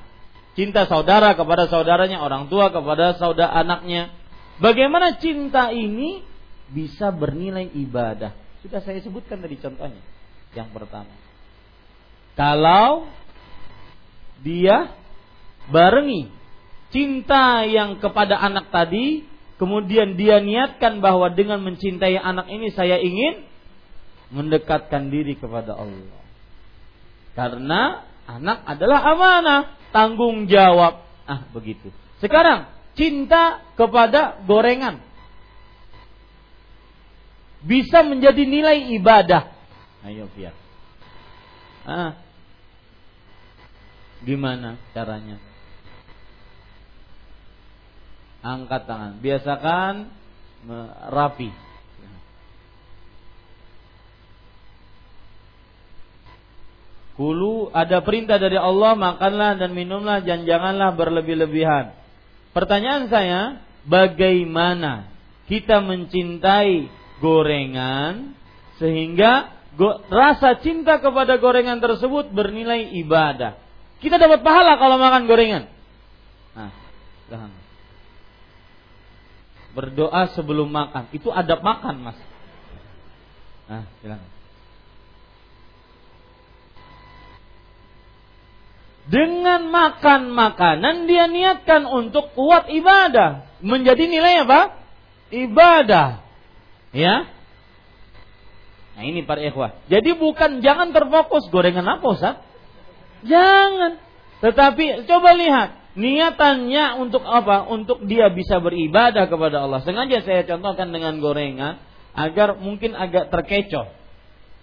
Cinta saudara kepada saudaranya, orang tua kepada saudara anaknya. Bagaimana cinta ini bisa bernilai ibadah? Sudah saya sebutkan tadi contohnya. Yang pertama, kalau dia barengi cinta yang kepada anak tadi, kemudian dia niatkan bahwa dengan mencintai anak ini saya ingin mendekatkan diri kepada Allah. Karena anak adalah amanah, tanggung jawab. Ah, begitu. Sekarang cinta kepada gorengan bisa menjadi nilai ibadah. Ayo lihat. Ah, gimana caranya? Angkat tangan. Biasakan rapi. Kulu, ada perintah dari Allah, makanlah dan minumlah dan janganlah berlebih-lebihan. Pertanyaan saya, bagaimana kita mencintai gorengan sehingga go, rasa cinta kepada gorengan tersebut bernilai ibadah? Kita dapat pahala kalau makan gorengan. Nah, berdoa sebelum makan, itu adab makan, Mas. Nah, silakan. Dengan makan makanan dia niatkan untuk kuat ibadah, menjadi nilai apa? Ibadah. Ya. Nah, ini para ikhwah. Jadi bukan, jangan terfokus gorengan apa, Ustaz? Jangan. Tetapi coba lihat niatannya untuk apa? Untuk dia bisa beribadah kepada Allah. Sengaja saya contohkan dengan gorengan agar mungkin agak terkecoh.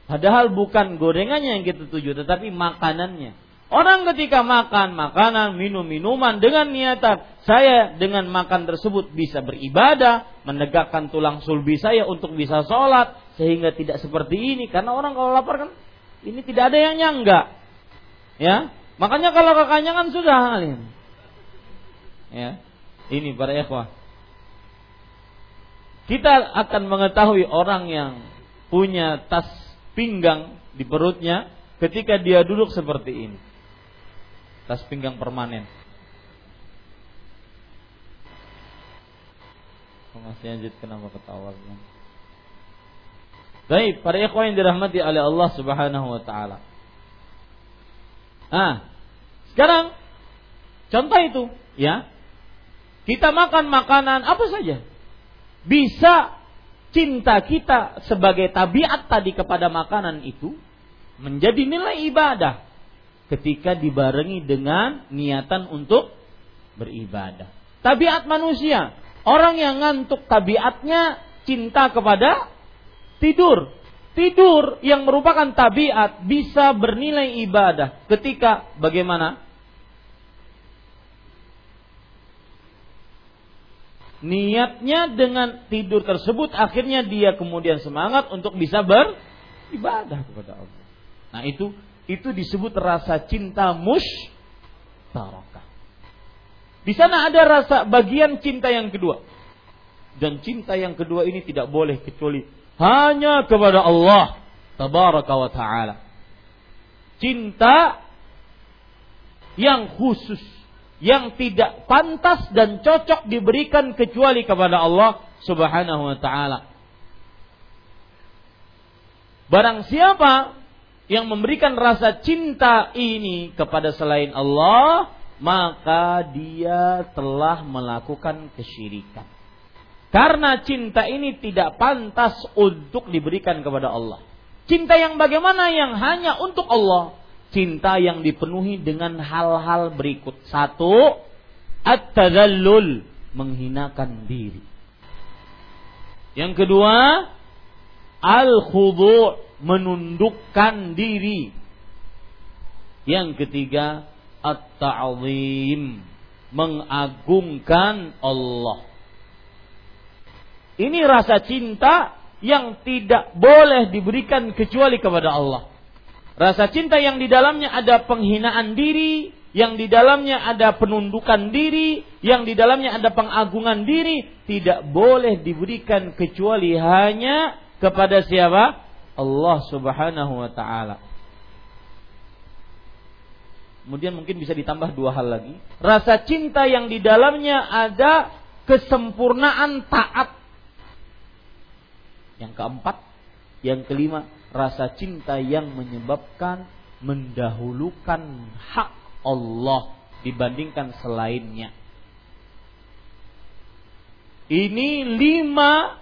Padahal bukan gorengannya yang kita tuju, tetapi makanannya. Orang ketika makan makanan, minum minuman dengan niatan, saya dengan makan tersebut bisa beribadah, menegakkan tulang sulbi saya untuk bisa sholat, sehingga tidak seperti ini. Karena orang kalau lapar kan, ini tidak ada yang nyangga. Ya, makanya kalau kekanyangan sudah. Ya, ini para ikhwah. Kita akan mengetahui orang yang punya tas pinggang di perutnya ketika dia duduk seperti ini. Tas pinggang permanen. Pengasihnya jid, kenapa ketawanya? Baik, para ikhwah yang dirahmati oleh Allah Subhanahu wa taala. Ah, sekarang contoh itu, ya. Kita makan makanan apa saja. Bisa cinta kita sebagai tabiat tadi kepada makanan itu menjadi nilai ibadah ketika dibarengi dengan niatan untuk beribadah. Tabiat manusia, orang yang ngantuk tabiatnya cinta kepada tidur. Tidur yang merupakan tabiat bisa bernilai ibadah ketika bagaimana? Niatnya dengan tidur tersebut akhirnya dia kemudian semangat untuk bisa beribadah kepada Allah. Nah, itu Itu disebut rasa cinta musytarakah. Di sana ada rasa bagian cinta yang kedua. Dan cinta yang kedua ini tidak boleh kecuali hanya kepada Allah Tabaraka wa ta'ala. Cinta yang khusus, yang tidak pantas dan cocok diberikan kecuali kepada Allah Subhanahu wa ta'ala. Barang siapa yang memberikan rasa cinta ini kepada selain Allah, maka dia telah melakukan kesyirikan. Karena cinta ini tidak pantas untuk diberikan kepada Allah. Cinta yang bagaimana? Yang hanya untuk Allah. Cinta yang dipenuhi dengan hal-hal berikut. Satu, at-tadallul, menghinakan diri. Yang kedua, al-khudu', menundukkan diri. Yang ketiga, at-ta'zim, mengagungkan Allah. Ini rasa cinta yang tidak boleh diberikan kecuali kepada Allah. Rasa cinta yang di dalamnya ada penghinaan diri, yang di dalamnya ada penundukan diri, yang di dalamnya ada pengagungan diri, tidak boleh diberikan kecuali hanya kepada siapa? Allah Subhanahu wa ta'ala. Kemudian mungkin bisa ditambah dua hal lagi. Rasa cinta yang di dalamnya ada kesempurnaan taat. Yang keempat, yang kelima, rasa cinta yang menyebabkan mendahulukan hak Allah dibandingkan selainnya. Ini lima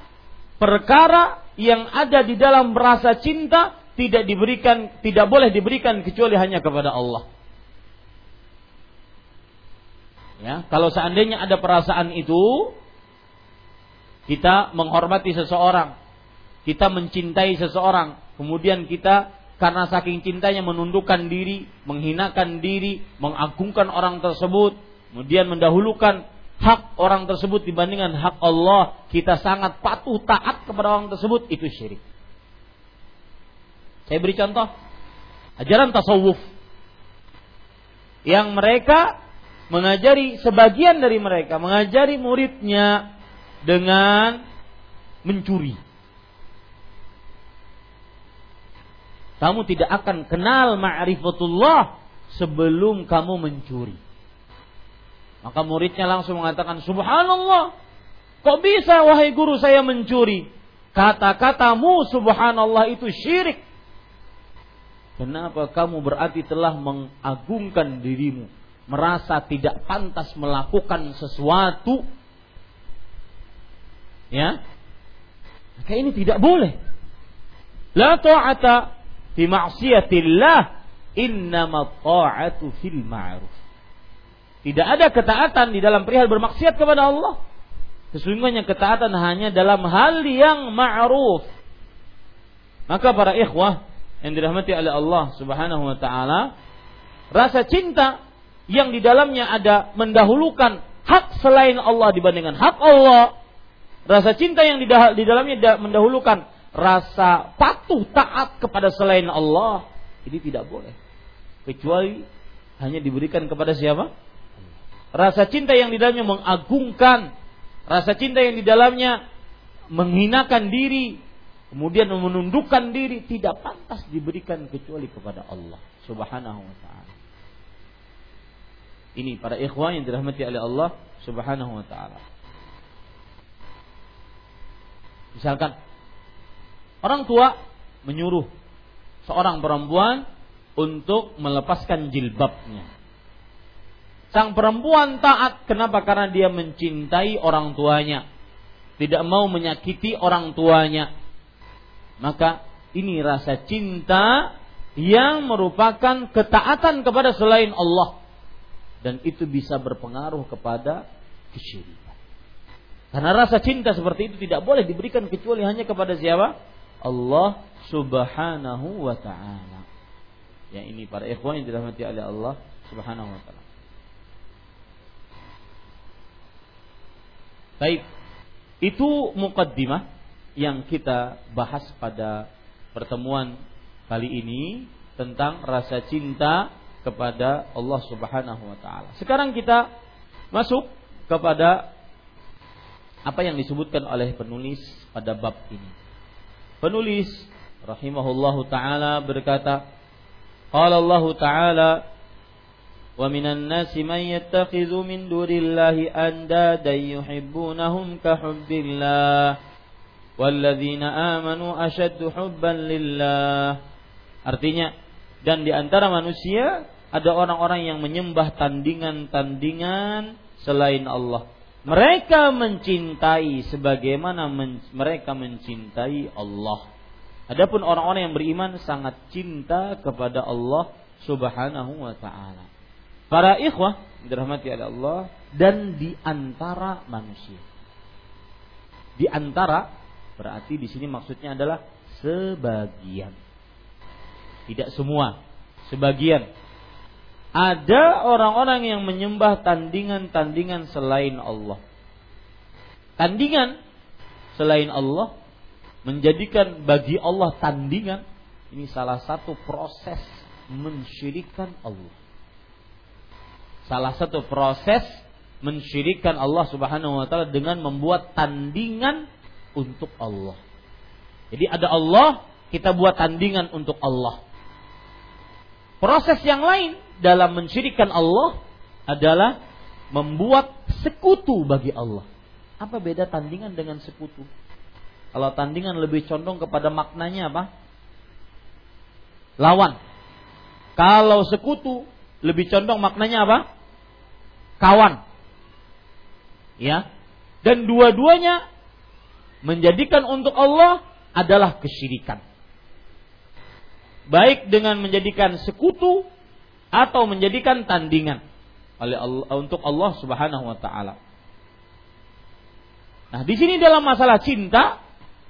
perkara yang ada di dalam rasa cinta, tidak diberikan, tidak boleh diberikan kecuali hanya kepada Allah. Ya, kalau seandainya ada perasaan itu, kita menghormati seseorang, kita mencintai seseorang, kemudian kita karena saking cintanya menundukkan diri, menghinakan diri, mengagungkan orang tersebut, kemudian mendahulukan hak orang tersebut dibandingkan hak Allah, kita sangat patuh taat kepada orang tersebut, itu syirik. Saya beri contoh ajaran tasawuf yang mereka mengajari, sebagian dari mereka mengajari muridnya dengan mencuri. Kamu tidak akan kenal ma'rifatullah sebelum kamu mencuri. Maka muridnya langsung mengatakan, subhanallah, kok bisa wahai guru saya mencuri? Kata-katamu subhanallah itu syirik. Kenapa? Kamu berarti telah mengagungkan dirimu, merasa tidak pantas melakukan sesuatu. Ya, maka ini tidak boleh. La ta'ata fi ma'siyatillah, innama ta'atu fil ma'ruf. Tidak ada ketaatan di dalam perihal bermaksiat kepada Allah. Sesungguhnya ketaatan hanya dalam hal yang ma'ruf. Maka para ikhwah yang dirahmati oleh Allah Subhanahu wa taala, rasa cinta yang di dalamnya ada mendahulukan hak selain Allah dibandingkan hak Allah, rasa cinta yang di dalamnya mendahulukan rasa patuh taat kepada selain Allah, ini tidak boleh kecuali hanya diberikan kepada siapa? Rasa cinta yang di dalamnya mengagungkan, rasa cinta yang di dalamnya menghinakan diri, kemudian menundukkan diri, tidak pantas diberikan kecuali kepada Allah Subhanahu wa ta'ala. Ini para ikhwan yang dirahmati oleh Allah Subhanahu wa ta'ala. Misalkan orang tua menyuruh seorang perempuan untuk melepaskan jilbabnya. Sang perempuan taat, kenapa? Karena dia mencintai orang tuanya, tidak mau menyakiti orang tuanya. Maka ini rasa cinta yang merupakan ketaatan kepada selain Allah, dan itu bisa berpengaruh kepada kesyirikan. Karena rasa cinta seperti itu tidak boleh diberikan kecuali hanya kepada siapa? Allah Subhanahu wa ta'ala. Ya, ini para ikhwan yang dirahmati oleh Allah Subhanahu wa ta'ala. Baik, itu muqaddimah yang kita bahas pada pertemuan kali ini tentang rasa cinta kepada Allah Subhanahu wa ta'ala. Sekarang kita masuk kepada apa yang disebutkan oleh penulis pada bab ini. Penulis rahimahullahu ta'ala berkata, qala Allah ta'ala, wa minan nasi man yattakhidhu min dunillahi andadan yuhibbunahum ka hubbillah walladzina amanu ashaddu hubban lillah. Artinya, dan di antara manusia ada orang-orang yang menyembah tandingan-tandingan selain Allah. Mereka mencintai sebagaimana men- mereka mencintai Allah. Adapun orang-orang yang beriman sangat cinta kepada Allah Subhanahu wa ta'ala. Para ikhwah dirahmati oleh Allah, dan di antara manusia. Di antara berarti di sini maksudnya adalah sebagian. Tidak semua, sebagian. Ada orang-orang yang menyembah tandingan-tandingan selain Allah. Tandingan selain Allah, menjadikan bagi Allah tandingan, ini salah satu proses mensyirikkan Allah. Salah satu proses mensyirikkan Allah Subhanahu wa ta'ala dengan membuat tandingan untuk Allah. Jadi ada Allah, kita buat tandingan untuk Allah. Proses yang lain dalam mensyirikkan Allah adalah membuat sekutu bagi Allah. Apa beda tandingan dengan sekutu? Kalau tandingan lebih condong kepada maknanya apa? Lawan. Kalau sekutu lebih condong maknanya apa? Kawan. Ya. Dan dua-duanya menjadikan untuk Allah adalah kesyirikan. Baik dengan menjadikan sekutu atau menjadikan tandingan oleh Allah, untuk Allah Subhanahu wa taala. Nah, di sini dalam masalah cinta,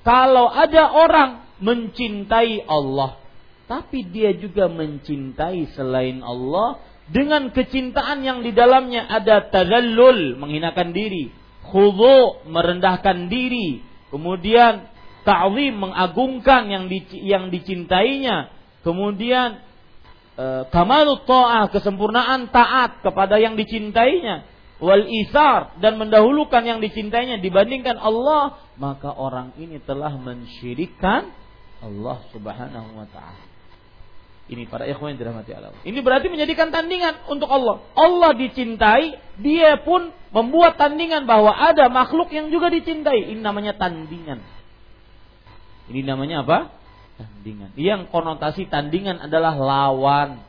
kalau ada orang mencintai Allah tapi dia juga mencintai selain Allah dengan kecintaan yang di dalamnya ada tadallul, menghinakan diri, khudu', merendahkan diri, kemudian ta'zim, mengagungkan yang di, yang dicintainya, kemudian e, kamalut ta'ah, kesempurnaan taat kepada yang dicintainya, wal isar, dan mendahulukan yang dicintainya dibandingkan Allah, maka orang ini telah mensyirikkan Allah Subhanahu wa ta'ala. Ini para ikhwan yang dirahmati Allah. Ini berarti menjadikan tandingan untuk Allah. Allah dicintai, dia pun membuat tandingan bahwa ada makhluk yang juga dicintai. Ini namanya tandingan. Ini namanya apa? Tandingan. Yang konotasi tandingan adalah lawan.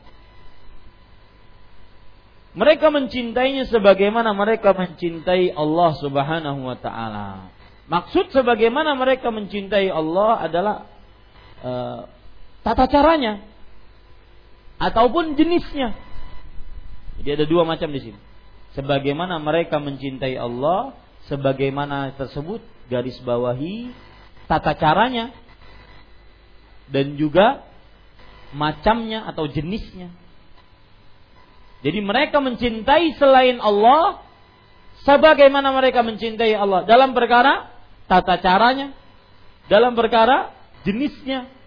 Mereka mencintainya sebagaimana mereka mencintai Allah Subhanahu wa ta'ala. Maksud sebagaimana mereka mencintai Allah adalah uh, tata caranya ataupun jenisnya. Jadi ada dua macam di sini. Sebagaimana mereka mencintai Allah, sebagaimana tersebut garis bawahi tata caranya dan juga macamnya atau jenisnya. Jadi mereka mencintai selain Allah sebagaimana mereka mencintai Allah dalam perkara tata caranya, dalam perkara jenisnya.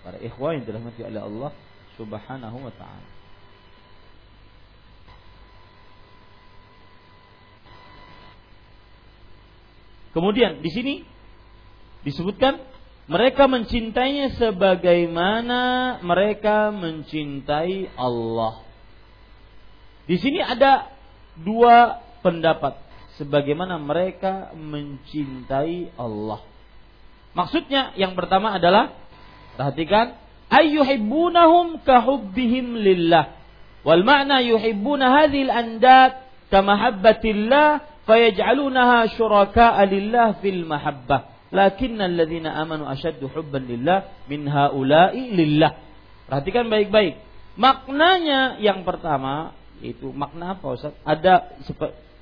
Para ikhwan yang dirahmati oleh Allah Subhanahu wa ta'ala. Kemudian di sini disebutkan mereka mencintainya sebagaimana mereka mencintai Allah. Di sini ada dua pendapat sebagaimana mereka mencintai Allah. Maksudnya yang pertama adalah, perhatikan, ayyuhibbunahum kahubbihim lillah. Wal ma'na yuhibbuna hadhil andad kamahabbatillah fayaj'alunaha syuraka'a lillah fil mahabbah. Lakinna alladhina amanu ashaddu hubban lillah min haula'i lillah. Perhatikan baik-baik. Maknanya yang pertama itu makna apa, Ustaz? Ada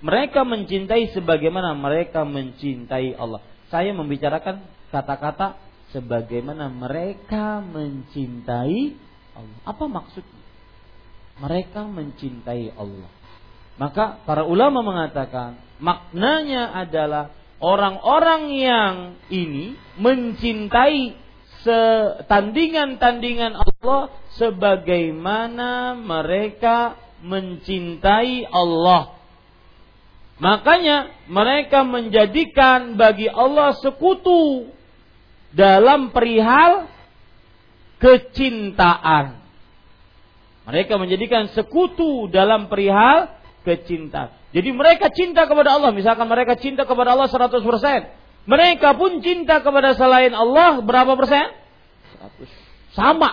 mereka mencintai sebagaimana mereka mencintai Allah. Saya membicarakan kata-kata sebagaimana mereka mencintai Allah. Apa maksudnya? Mereka mencintai Allah. Maka para ulama mengatakan maknanya adalah orang-orang yang ini mencintai tandingan-tandingan Allah sebagaimana mereka mencintai Allah. Makanya mereka menjadikan bagi Allah sekutu dalam perihal kecintaan. Mereka menjadikan sekutu dalam perihal kecintaan. Jadi mereka cinta kepada Allah. Misalkan mereka cinta kepada Allah seratus persen. Mereka pun cinta kepada selain Allah berapa persen? seratus. Sama.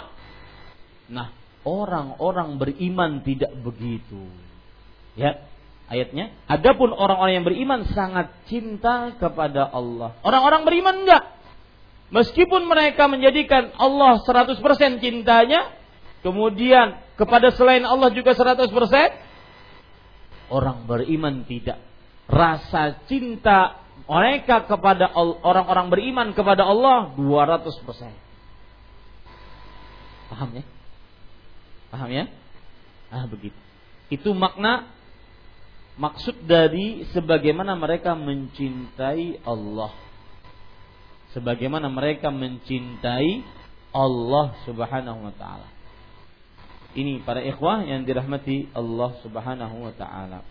Nah, orang-orang beriman tidak begitu. Ya. Ayatnya, adapun orang-orang yang beriman sangat cinta kepada Allah. Orang-orang beriman enggak. Meskipun mereka menjadikan Allah seratus persen cintanya, kemudian kepada selain Allah juga seratus persen, orang beriman tidak. Rasa cinta mereka kepada orang-orang beriman kepada Allah dua ratus persen. Paham ya? Paham ya? Ah, begitu. Itu makna maksud dari sebagaimana mereka mencintai Allah. Sebagaimana mereka mencintai Allah Subhanahu wa ta'ala. Ini para ikhwah yang dirahmati Allah Subhanahu wa ta'ala.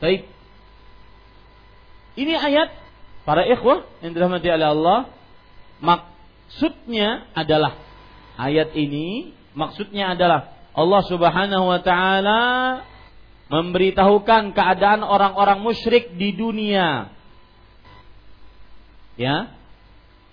Baik. Ini ayat Para ikhwah yang dirahmati oleh Allah, maksudnya adalah ayat ini, maksudnya adalah Allah Subhanahu wa taala memberitahukan keadaan orang-orang musyrik di dunia. Ya.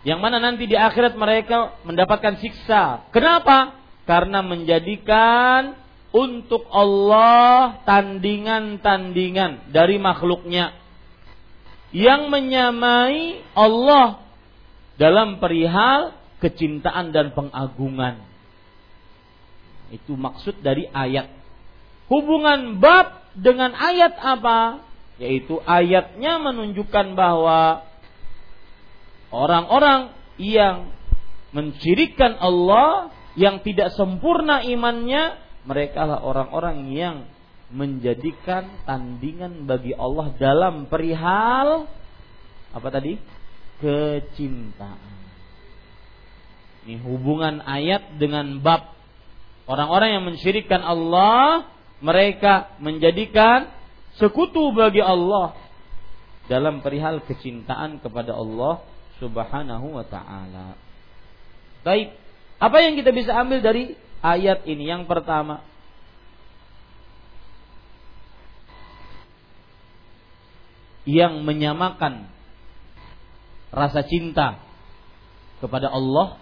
Yang mana nanti di akhirat mereka mendapatkan siksa. Kenapa? Karena menjadikan untuk Allah tandingan-tandingan dari makhluknya yang menyamai Allah dalam perihal kecintaan dan pengagungan. Itu maksud dari ayat. Hubungan bab dengan ayat apa? Yaitu ayatnya menunjukkan bahwa orang-orang yang mencirikan Allah, yang tidak sempurna imannya, mereka lah orang-orang yang menjadikan tandingan bagi Allah dalam perihal apa tadi? Kecintaan. Ini hubungan ayat dengan bab. Orang-orang yang mensyirikkan Allah, mereka menjadikan sekutu bagi Allah dalam perihal kecintaan kepada Allah Subhanahu wa ta'ala. Baik, apa yang kita bisa ambil dari ayat ini? Yang pertama, yang menyamakan rasa cinta kepada Allah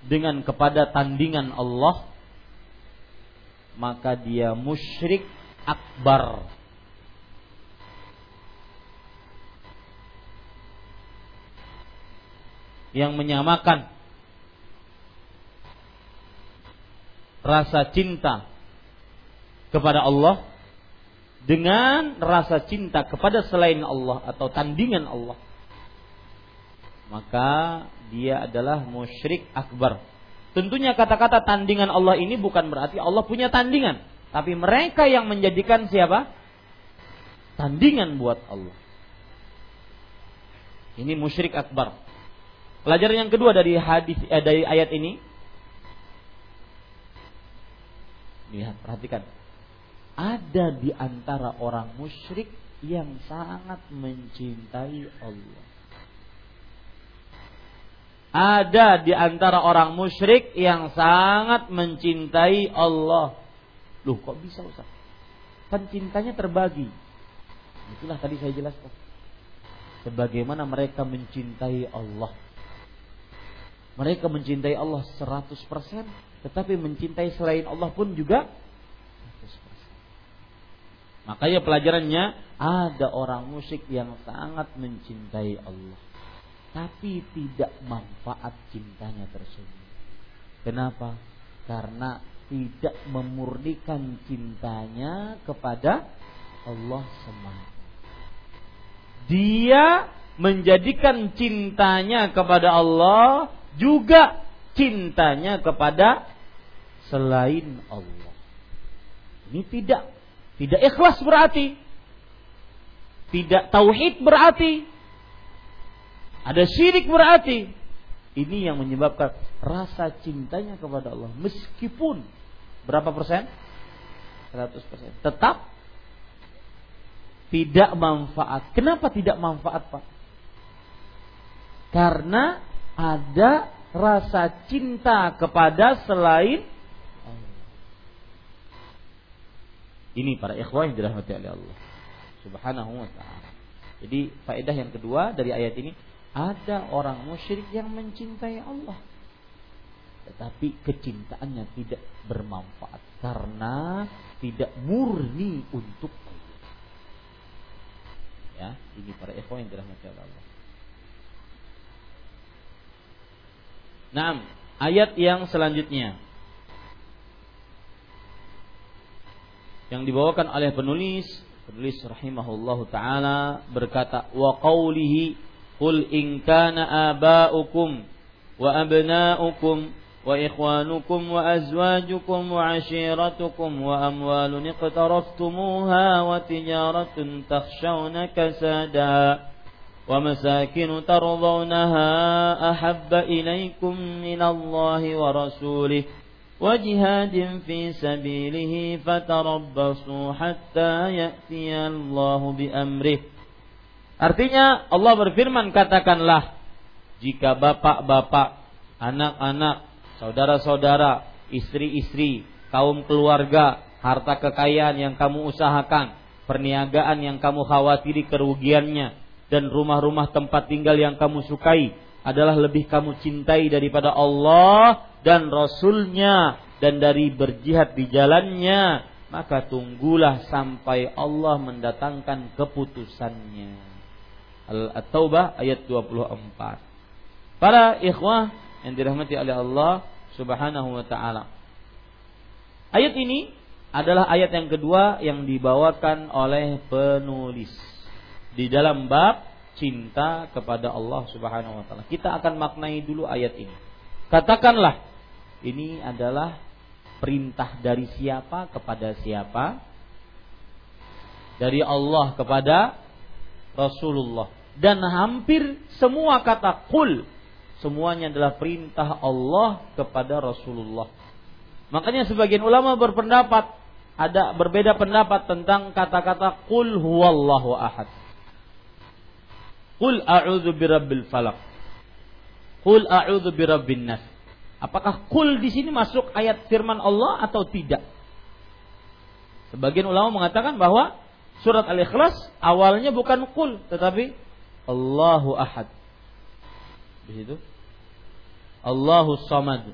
dengan kepada tandingan Allah, maka dia musyrik akbar. Yang menyamakan rasa cinta kepada Allah dengan rasa cinta kepada selain Allah atau tandingan Allah, maka dia adalah musyrik akbar. Tentunya kata-kata tandingan Allah ini bukan berarti Allah punya tandingan, tapi mereka yang menjadikan siapa? Tandingan buat Allah. Ini musyrik akbar. Pelajaran yang kedua dari hadis eh, dari ayat ini, lihat, perhatikan, ada di antara orang musyrik yang sangat mencintai Allah. Ada di antara orang musyrik yang sangat mencintai Allah. Loh, kok bisa Ustaz? Pencintanya terbagi. Itulah tadi saya jelaskan. Sebagaimana mereka mencintai Allah. Mereka mencintai Allah seratus persen, tetapi mencintai selain Allah pun juga. Makanya pelajarannya, ada orang musyrik yang sangat mencintai Allah, tapi tidak manfaat cintanya tersebut. Kenapa? Karena tidak memurnikan cintanya kepada Allah semata. Dia menjadikan cintanya kepada Allah juga cintanya kepada selain Allah. Ini tidak Tidak ikhlas berarti. Tidak tauhid berarti. Ada syirik berarti. Ini yang menyebabkan rasa cintanya kepada Allah, meskipun berapa persen? seratus persen. Tetap tidak manfaat. Kenapa tidak manfaat, Pak? Karena ada rasa cinta kepada selain. Ini para ikhwah yang dirahmati oleh Allah Subhanahu wa ta'ala. Jadi faedah yang kedua dari ayat ini, ada orang musyrik yang mencintai Allah, tetapi kecintaannya tidak bermanfaat karena tidak murni untuk Allah. Ya, ini para ikhwah yang dirahmati oleh Allah. Naam, ayat yang selanjutnya yang dibawakan oleh penulis, penulis rahimahullahu taala berkata, wa qawlihi qul in kana aba'ukum wa abna'ukum wa ikhwanukum wa azwajukum wa ashiratukum wa amwalun iqtaraftumuha wa tijaratun takhshawna kasadaha wa masakin tardawnaha ahabba ilaykum minallahi wa rasulihi وَجِهَادٍ فِي سَبِيلِهِ فَتَرَبَّصُوا حَتَّى يَأْتِيَ اللَّهُ بِأَمْرِهِ Artinya Allah berfirman, katakanlah jika bapak-bapak, anak-anak, saudara-saudara, istri-istri, kaum keluarga, harta kekayaan yang kamu usahakan, perniagaan yang kamu khawatiri kerugiannya, dan rumah-rumah tempat tinggal yang kamu sukai adalah lebih kamu cintai daripada Allah dan Rasulnya dan dari berjihad di jalannya, maka tunggulah sampai Allah mendatangkan keputusannya. At-Taubah ayat dua puluh empat. Para ikhwah yang dirahmati oleh Allah Subhanahu wa ta'ala, ayat ini adalah ayat yang kedua yang dibawakan oleh penulis di dalam bab cinta kepada Allah Subhanahu wa ta'ala. Kita akan maknai dulu ayat ini. Katakanlah, ini adalah perintah dari siapa kepada siapa? Dari Allah kepada Rasulullah. Dan hampir semua kata qul semuanya adalah perintah Allah kepada Rasulullah. Makanya sebagian ulama berpendapat, ada berbeda pendapat tentang kata-kata qul huwallahu ahad. Qul a'udzu birabbil falaq. Qul a'udzu birabbin nas. Apakah qul di sini masuk ayat firman Allah atau tidak? Sebagian ulama mengatakan bahwa surat Al-Ikhlas awalnya bukan qul tetapi Allahu ahad. Di situ Allahu samad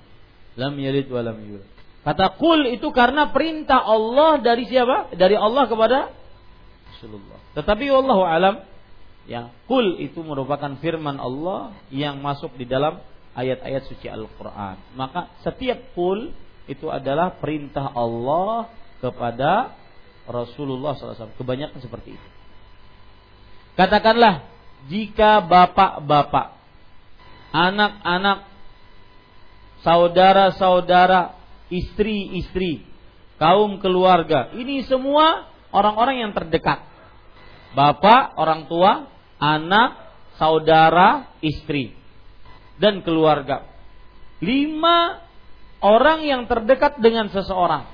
lam yalid wa lam yulad. Kata qul itu karena perintah Allah dari siapa? Dari Allah kepada Rasulullah. Tetapi wallahu alam ya, qul itu merupakan firman Allah yang masuk di dalam ayat-ayat suci Al-Qur'an. Maka setiap qul itu adalah perintah Allah kepada Rasulullah shallallahu alaihi wasallam. Kebanyakan seperti itu. Katakanlah jika bapak-bapak, anak-anak, saudara-saudara, istri-istri, kaum keluarga, ini semua orang-orang yang terdekat. Bapak, orang tua, anak, saudara, istri, dan keluarga. Lima orang yang terdekat dengan seseorang.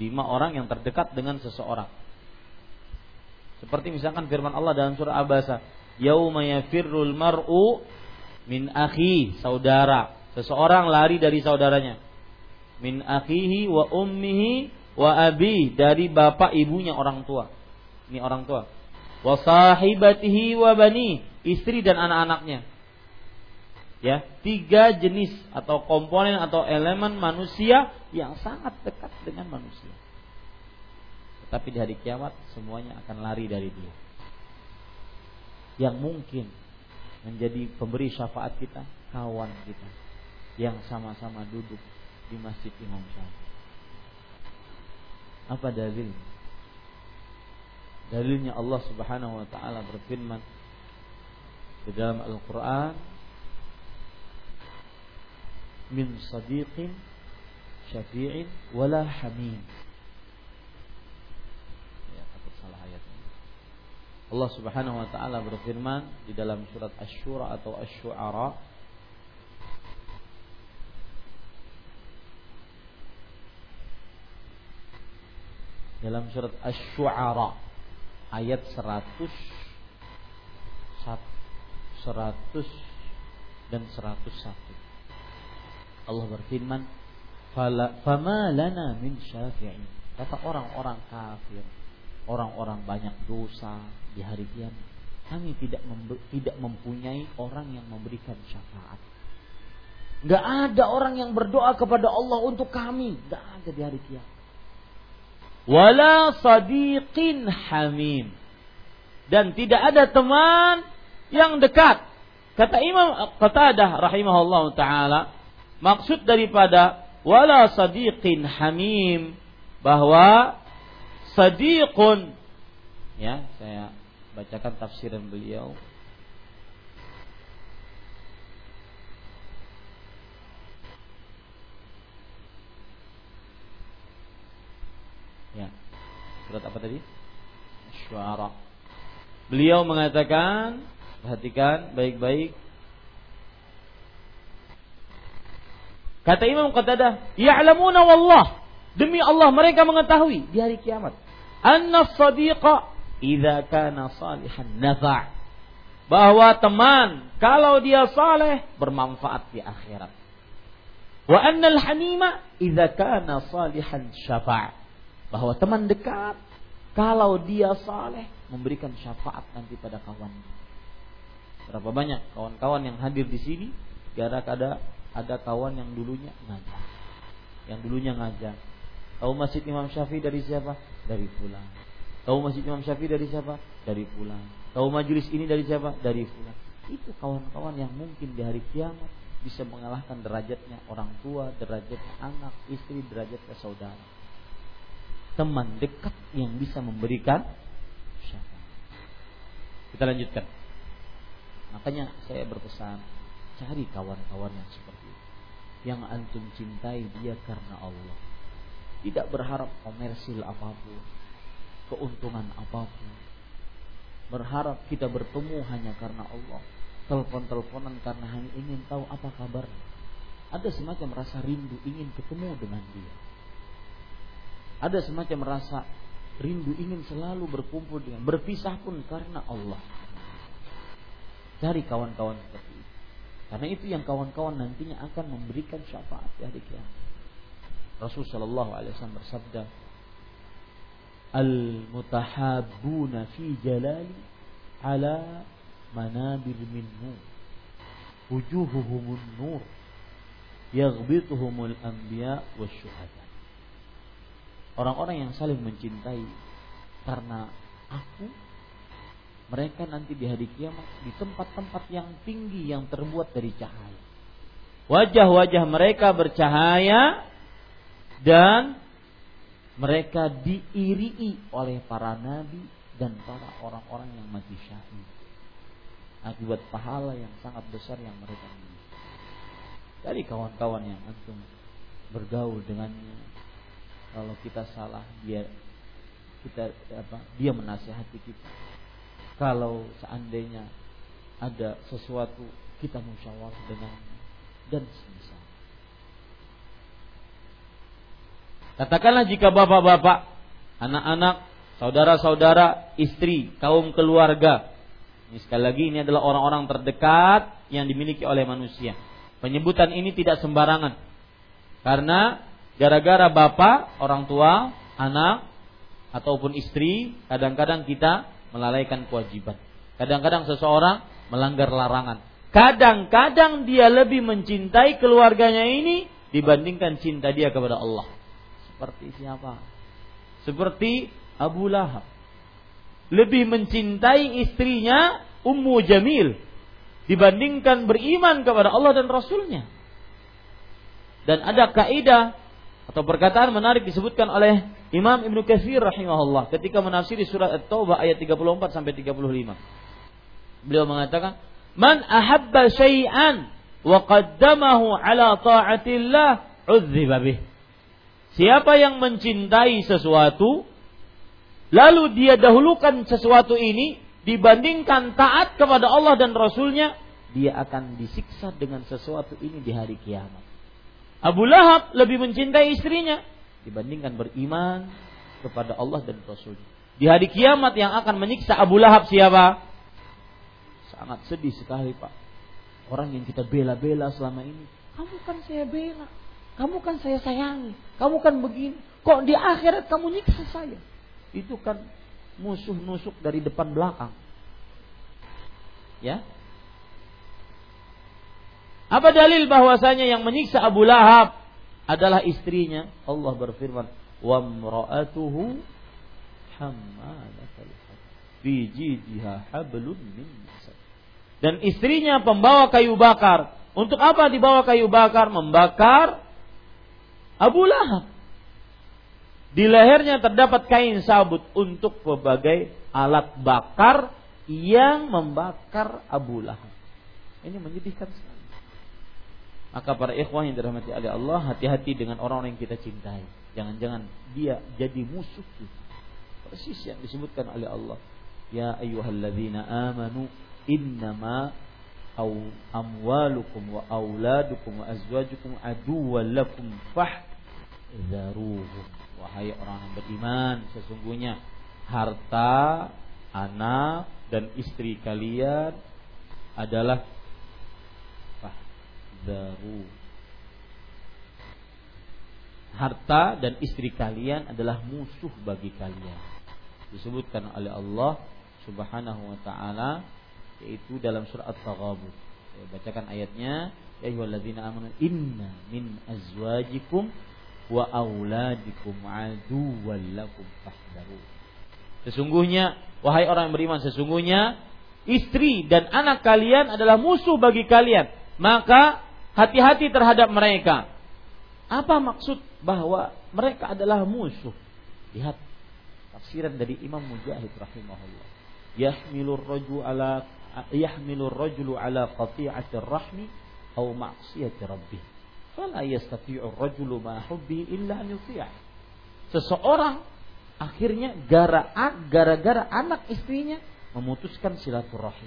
Lima orang yang terdekat dengan seseorang. Seperti misalkan firman Allah dalam surah Abasa, yauma yafirrul mar'u min akhi, saudara. Seseorang lari dari saudaranya. Min akhihi wa ummihi wa abi, dari bapak ibunya orang tua. Ini orang tua. Wa sahibatihi wa bani, istri dan anak-anaknya. Ya, tiga jenis atau komponen atau elemen manusia yang sangat dekat dengan manusia. Tetapi di hari kiamat semuanya akan lari dari dia. Yang mungkin menjadi pemberi syafaat kita, kawan kita yang sama-sama duduk di masjid Imam Syafi'i. Apa dalilnya? Dalilnya Allah Subhanahu wa ta'ala berfirman di dalam Al-Qur'an, min sadiqin syafi'in wala hamim. Ya, takut salah ayatnya. Allah Subhanahu wa ta'ala berfirman di dalam surat Asy-Syura atau Asy-Syu'ara, dalam surat Asy-Syu'ara ayat seratus, seratus dan seratus satu. Allah berfirman, "Fama lana min syafi'in." Kata orang-orang kafir, orang-orang banyak dosa di hari kiamat, kami tidak mem- tidak mempunyai orang yang memberikan syafaat. Enggak ada orang yang berdoa kepada Allah untuk kami, enggak ada di hari kiamat. Wala sadiqin hamim, dan tidak ada teman yang dekat. Kata Imam Qatadah rahimahullahu ta'ala, maksud daripada wala sadiqin hamim, bahwa sadiqun, ya, saya bacakan tafsiran beliau, ya, surat apa tadi? Asy-Syu'ara. Beliau mengatakan, perhatikan baik-baik. Kata Imam Qatadah, ya'lamuna wallah, demi Allah mereka mengetahui di hari kiamat, anna as-sadiqa idza kana salihan nafa', bahwa teman kalau dia saleh bermanfaat di akhirat. Wa annal hamima idza kana salihan syafa', bahwa teman dekat kalau dia saleh memberikan syafaat nanti pada kawannya. Berapa banyak kawan-kawan yang hadir di sini gara ada ada kawan yang dulunya ngajar. Yang dulunya ngajar. Tahu Masjid Imam Syafi'i dari siapa? Dari fulan. Tahu Masjid Imam Syafi'i dari siapa? Dari fulan. Tahu majelis ini dari siapa? Dari fulan. Itu kawan-kawan yang mungkin di hari kiamat bisa mengalahkan derajatnya orang tua, derajatnya anak, istri, derajatnya saudara. Teman dekat yang bisa memberikan syafaat. Kita lanjutkan. Makanya saya berpesan, cari kawan-kawan yang seperti itu, yang antum cintai dia karena Allah. Tidak berharap komersil apapun, keuntungan apapun. Berharap kita bertemu hanya karena Allah. Telepon-teleponan karena hanya ingin tahu apa kabarnya. Ada semacam rasa rindu ingin ketemu dengan dia. Ada semacam rasa rindu ingin selalu berkumpul dengan, berpisah pun karena Allah. Cari kawan-kawan seperti itu. Karena itu yang kawan-kawan nantinya akan memberikan syafaat di hari kiamat. Rasulullah Shallallahu Alaihi Wasallam bersabda, al-mutahabuna fi jalali ala manabir minhu, wujuhuhumun nur, yaghbituhumul anbiya wasyuhada. Orang-orang yang saling mencintai karena aku, mereka nanti di hari kiamat di tempat-tempat yang tinggi yang terbuat dari cahaya. Wajah-wajah mereka bercahaya. Dan mereka diiringi oleh para nabi dan para orang-orang yang mati syahid akibat pahala yang sangat besar yang mereka miliki. Dari kawan-kawan yang antum bergaul dengannya, kalau kita salah dia kita apa dia menasihati kita. Kalau seandainya ada sesuatu kita musyawarah dengannya dan semisal. Katakanlah jika bapak-bapak, anak-anak, saudara-saudara, istri, kaum keluarga. Ini sekali lagi ini adalah orang-orang terdekat yang dimiliki oleh manusia. Penyebutan ini tidak sembarangan. Karena gara-gara bapak, orang tua, anak, ataupun istri, kadang-kadang kita melalaikan kewajiban. Kadang-kadang seseorang melanggar larangan. Kadang-kadang dia lebih mencintai keluarganya ini dibandingkan cinta dia kepada Allah. Seperti siapa? Seperti Abu Lahab. Lebih mencintai istrinya Ummu Jamil dibandingkan beriman kepada Allah dan Rasulnya. Dan ada kaidah atau perkataan menarik disebutkan oleh Imam Ibnu Katsir rahimahullah ketika menafsiri surat At-Taubah ayat tiga puluh empat sampai tiga puluh lima. Beliau mengatakan, "Man ahabba syai'an wa qaddamahu ala ta'atillah udziba bih." Siapa yang mencintai sesuatu, lalu dia dahulukan sesuatu ini dibandingkan taat kepada Allah dan Rasulnya, dia akan disiksa dengan sesuatu ini di hari kiamat. Abu Lahab lebih mencintai istrinya dibandingkan beriman kepada Allah dan Rasulnya. Di hari kiamat yang akan menyiksa Abu Lahab siapa? Sangat sedih sekali Pak. Orang yang kita bela-bela selama ini, kamu kan saya bela, kamu kan saya sayangi, kamu kan begini, kok di akhirat kamu nyiksa saya. Itu kan musuh nusuk dari depan belakang. Ya. Apa dalil bahwasanya yang menyiksa Abu Lahab adalah istrinya? Allah berfirman, "Wa imra'atuhu hammalatal hatab, fi jidiha hablum min masad." Dan istrinya pembawa kayu bakar. Untuk apa dibawa kayu bakar? Membakar Abu Lahab. Di lehernya terdapat kain sabut untuk berbagai alat bakar yang membakar Abu Lahab. Ini menyedihkan sekali. Maka para ikhwah yang dirahmati oleh Allah, hati-hati dengan orang-orang yang kita cintai. Jangan-jangan dia jadi musuh kita. Persis yang disebutkan oleh Allah. Ya ayyuhalladzina amanu innama au amwalukum wa auladukum wa azwajukum aduwwan lakum fah daruhum. Wahai orang yang beriman, sesungguhnya harta anak dan istri kalian adalah fahdaru. Harta dan istri kalian adalah musuh bagi kalian. Disebutkan oleh Allah Subhanahu wa ta'ala, yaitu dalam surah At-Taghabun. Saya bacakan ayatnya, ya ayyuhallazina amanu inna min azwajikum wa auladikum aduwwan lakum fahdaru. Sesungguhnya wahai orang yang beriman, sesungguhnya istri dan anak kalian adalah musuh bagi kalian, maka hati-hati terhadap mereka. Apa maksud bahwa mereka adalah musuh? Lihat tafsiran dari Imam Mujahid rahimahullah. Yahmilur rajulu ala yahmilur rajulu ala qati'atir rahmi aw ma'siyati rabbih. Fala yastati'ur rajulu ma hubbi illa an yuti'. Seseorang akhirnya gara-gara anak istrinya memutuskan silaturahim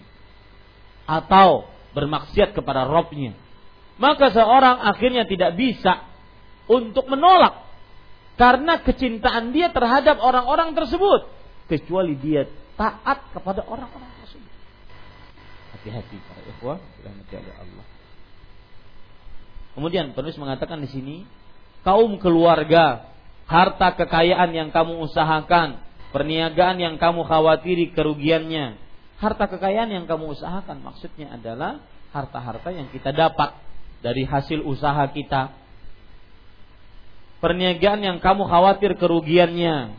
atau bermaksiat kepada Rabbnya, maka seorang akhirnya tidak bisa untuk menolak karena kecintaan dia terhadap orang-orang tersebut, kecuali dia taat kepada orang-orang tersebut. Hati-hati para ikhwah dirahmati oleh Allah. Kemudian penulis mengatakan di sini, kaum keluarga, harta kekayaan yang kamu usahakan, perniagaan yang kamu khawatiri kerugiannya. Harta kekayaan yang kamu usahakan maksudnya adalah harta-harta yang kita dapat dari hasil usaha kita. Perniagaan yang kamu khawatir kerugiannya,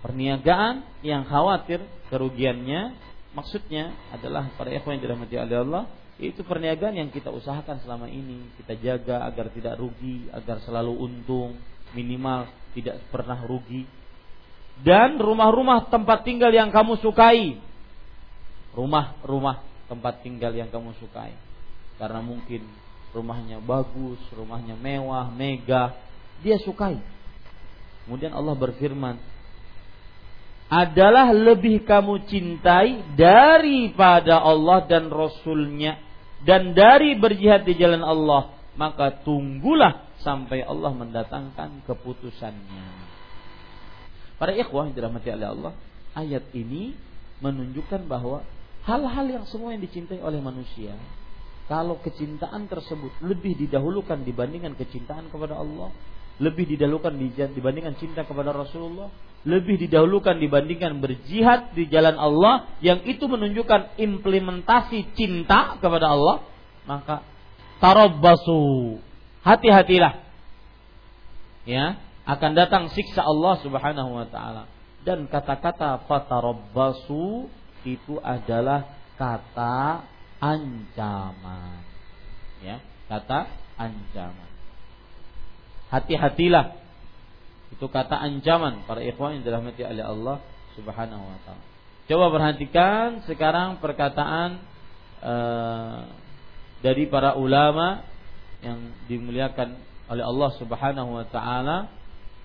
perniagaan yang khawatir kerugiannya maksudnya adalah para ikhwan yang dirahmati Allah, yaitu perniagaan yang kita usahakan selama ini, kita jaga agar tidak rugi, agar selalu untung, minimal tidak pernah rugi. Dan rumah-rumah tempat tinggal yang kamu sukai, rumah-rumah tempat tinggal yang kamu sukai, karena mungkin rumahnya bagus, rumahnya mewah, mega, dia sukai. Kemudian Allah berfirman, adalah lebih kamu cintai daripada Allah dan Rasulnya, dan dari berjihad di jalan Allah, maka tunggulah sampai Allah mendatangkan keputusannya. Para ikhwah yang dirahmati oleh Allah, ayat ini menunjukkan bahwa hal-hal yang semua yang dicintai oleh manusia, kalau kecintaan tersebut lebih didahulukan dibandingkan kecintaan kepada Allah, lebih didahulukan dibandingkan cinta kepada Rasulullah, lebih didahulukan dibandingkan berjihad di jalan Allah, yang itu menunjukkan implementasi cinta kepada Allah, maka tarabbasu, hati-hatilah, ya, akan datang siksa Allah Subhanahu wa ta'ala. Dan kata-kata fatarabbasu itu adalah kata ancaman, ya, kata ancaman. Hati-hatilah, itu kata ancaman para ikhwan yang dirahmati oleh Allah Subhanahu wa ta'ala. Coba perhatikan sekarang perkataan eh, dari para ulama yang dimuliakan oleh Allah Subhanahu wa ta'ala.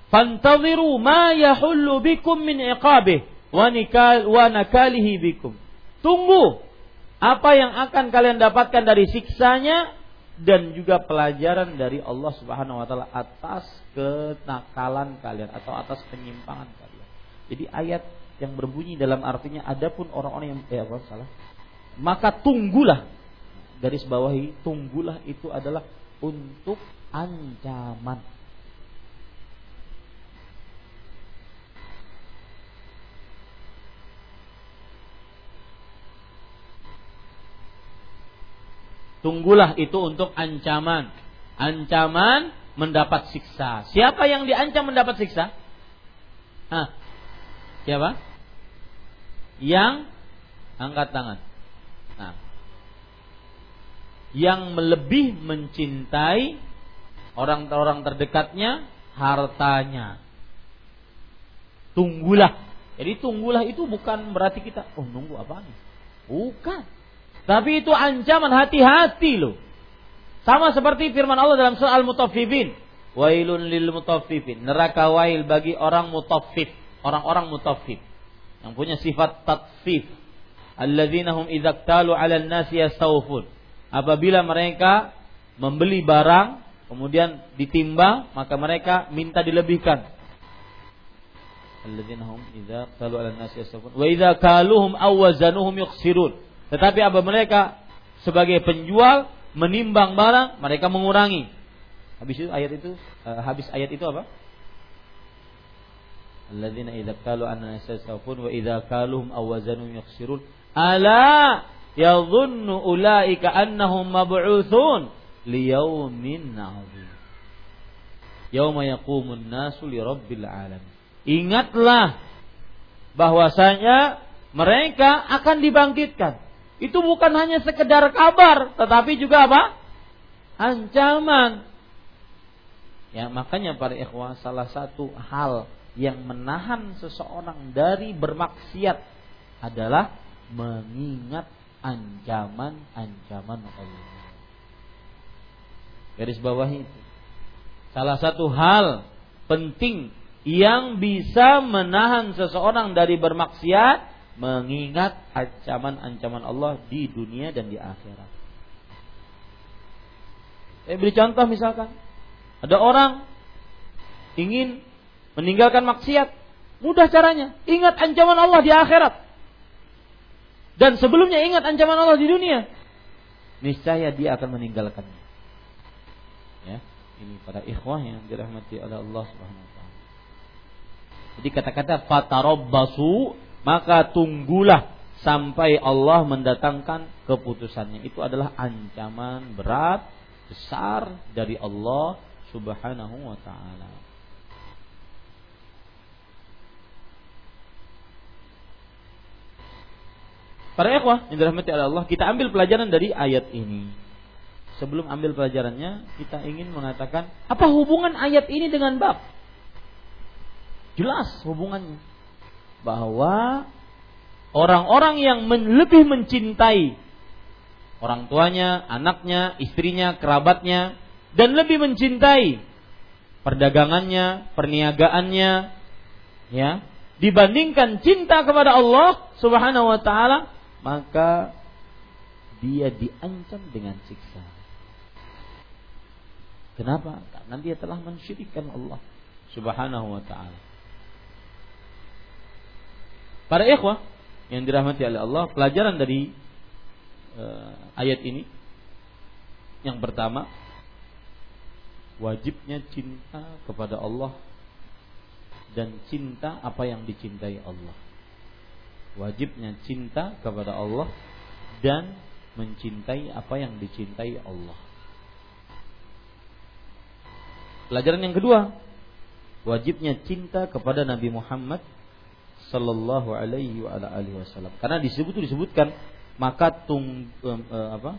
Fantaziru ma yahullu bikum min iqabih wa nikal wa nakalihi bikum. Tunggu apa yang akan kalian dapatkan dari siksanya dan juga pelajaran dari Allah Subhanahu wa ta'ala atas kenakalan kalian atau atas penyimpangan kalian. Jadi ayat yang berbunyi dalam artinya adapun orang-orang yang eh apa salah, maka tunggulah, garis bawahi tunggulah, itu adalah untuk ancaman. Tunggulah itu untuk ancaman. Ancaman mendapat siksa. Siapa yang diancam mendapat siksa? Ah, siapa? Yang angkat tangan. Nah, yang lebih mencintai orang-orang terdekatnya, hartanya. Tunggulah. Jadi tunggulah itu bukan berarti kita, oh nunggu apaan? Bukan. Tapi itu ancaman, hati-hati loh. Sama seperti firman Allah dalam surah Al-Mutaffifin. Wailun lil mutaffifin. Neraka wail bagi orang mutaffif. Orang-orang mutaffif. Yang punya sifat tatfif. Alladzinahum idzaktalu alal nasi yastawfun. Apabila mereka membeli barang, kemudian ditimbang, maka mereka minta dilebihkan. alladzina hum idza qalu 'alan nasi yasfun wa idza kaluhum aw wazanuhum yukhsirun. Tetapi apa mereka sebagai penjual menimbang barang, mereka mengurangi. Habis itu ayat itu uh, habis ayat itu apa? Alladzina idza qalu 'alan nasi yasfun wa idza kaluhum aw wazanuhum yukhsirun. Ala yadhunnu ulaika annahum mab'utsun liyaumin 'adzim. Yauma yaqumun nasu li rabbil alamin. Ingatlah bahwasanya mereka akan dibangkitkan. Itu bukan hanya sekedar kabar, tetapi juga apa? Ancaman. Ya, makanya para ikhwah, salah satu hal yang menahan seseorang dari bermaksiat adalah mengingat ancaman-ancaman Allah. Garis bawah itu. Salah satu hal penting yang bisa menahan seseorang dari bermaksiat, mengingat ancaman-ancaman Allah di dunia dan di akhirat. Saya beri contoh misalkan, ada orang ingin meninggalkan maksiat, mudah caranya, ingat ancaman Allah di akhirat. Dan sebelumnya ingat ancaman Allah di dunia, niscaya dia akan meninggalkannya. Ya. Ini para ikhwah yang dirahmati oleh Allah Subhanahu wa taala. Jadi kata-kata fatarabbasu, maka tunggulah sampai Allah mendatangkan keputusannya. Itu adalah ancaman berat besar dari Allah Subhanahu wa taala. Para ikhwah yang dirahmati oleh Allah, kita ambil pelajaran dari ayat ini. Sebelum ambil pelajarannya, kita ingin mengatakan apa hubungan ayat ini dengan bab? Jelas hubungannya. Bahwa orang-orang yang men- lebih mencintai orang tuanya, anaknya, istrinya, kerabatnya, dan lebih mencintai perdagangannya, perniagaannya, ya, dibandingkan cinta kepada Allah Subhanahu wa taala, maka dia diancam dengan siksa. Kenapa? Karena dia telah mensyirikkan Allah Subhanahu wa ta'ala. Para ikhwah yang dirahmati oleh Allah, pelajaran dari uh, ayat ini yang pertama, wajibnya cinta kepada Allah dan cinta apa yang dicintai Allah. Wajibnya cinta kepada Allah dan mencintai apa yang dicintai Allah. Pelajaran yang kedua, wajibnya cinta kepada Nabi Muhammad sallallahu alaihi wa ala alihi wasallam. Karena disebut disebutkan maka tung um, uh, apa?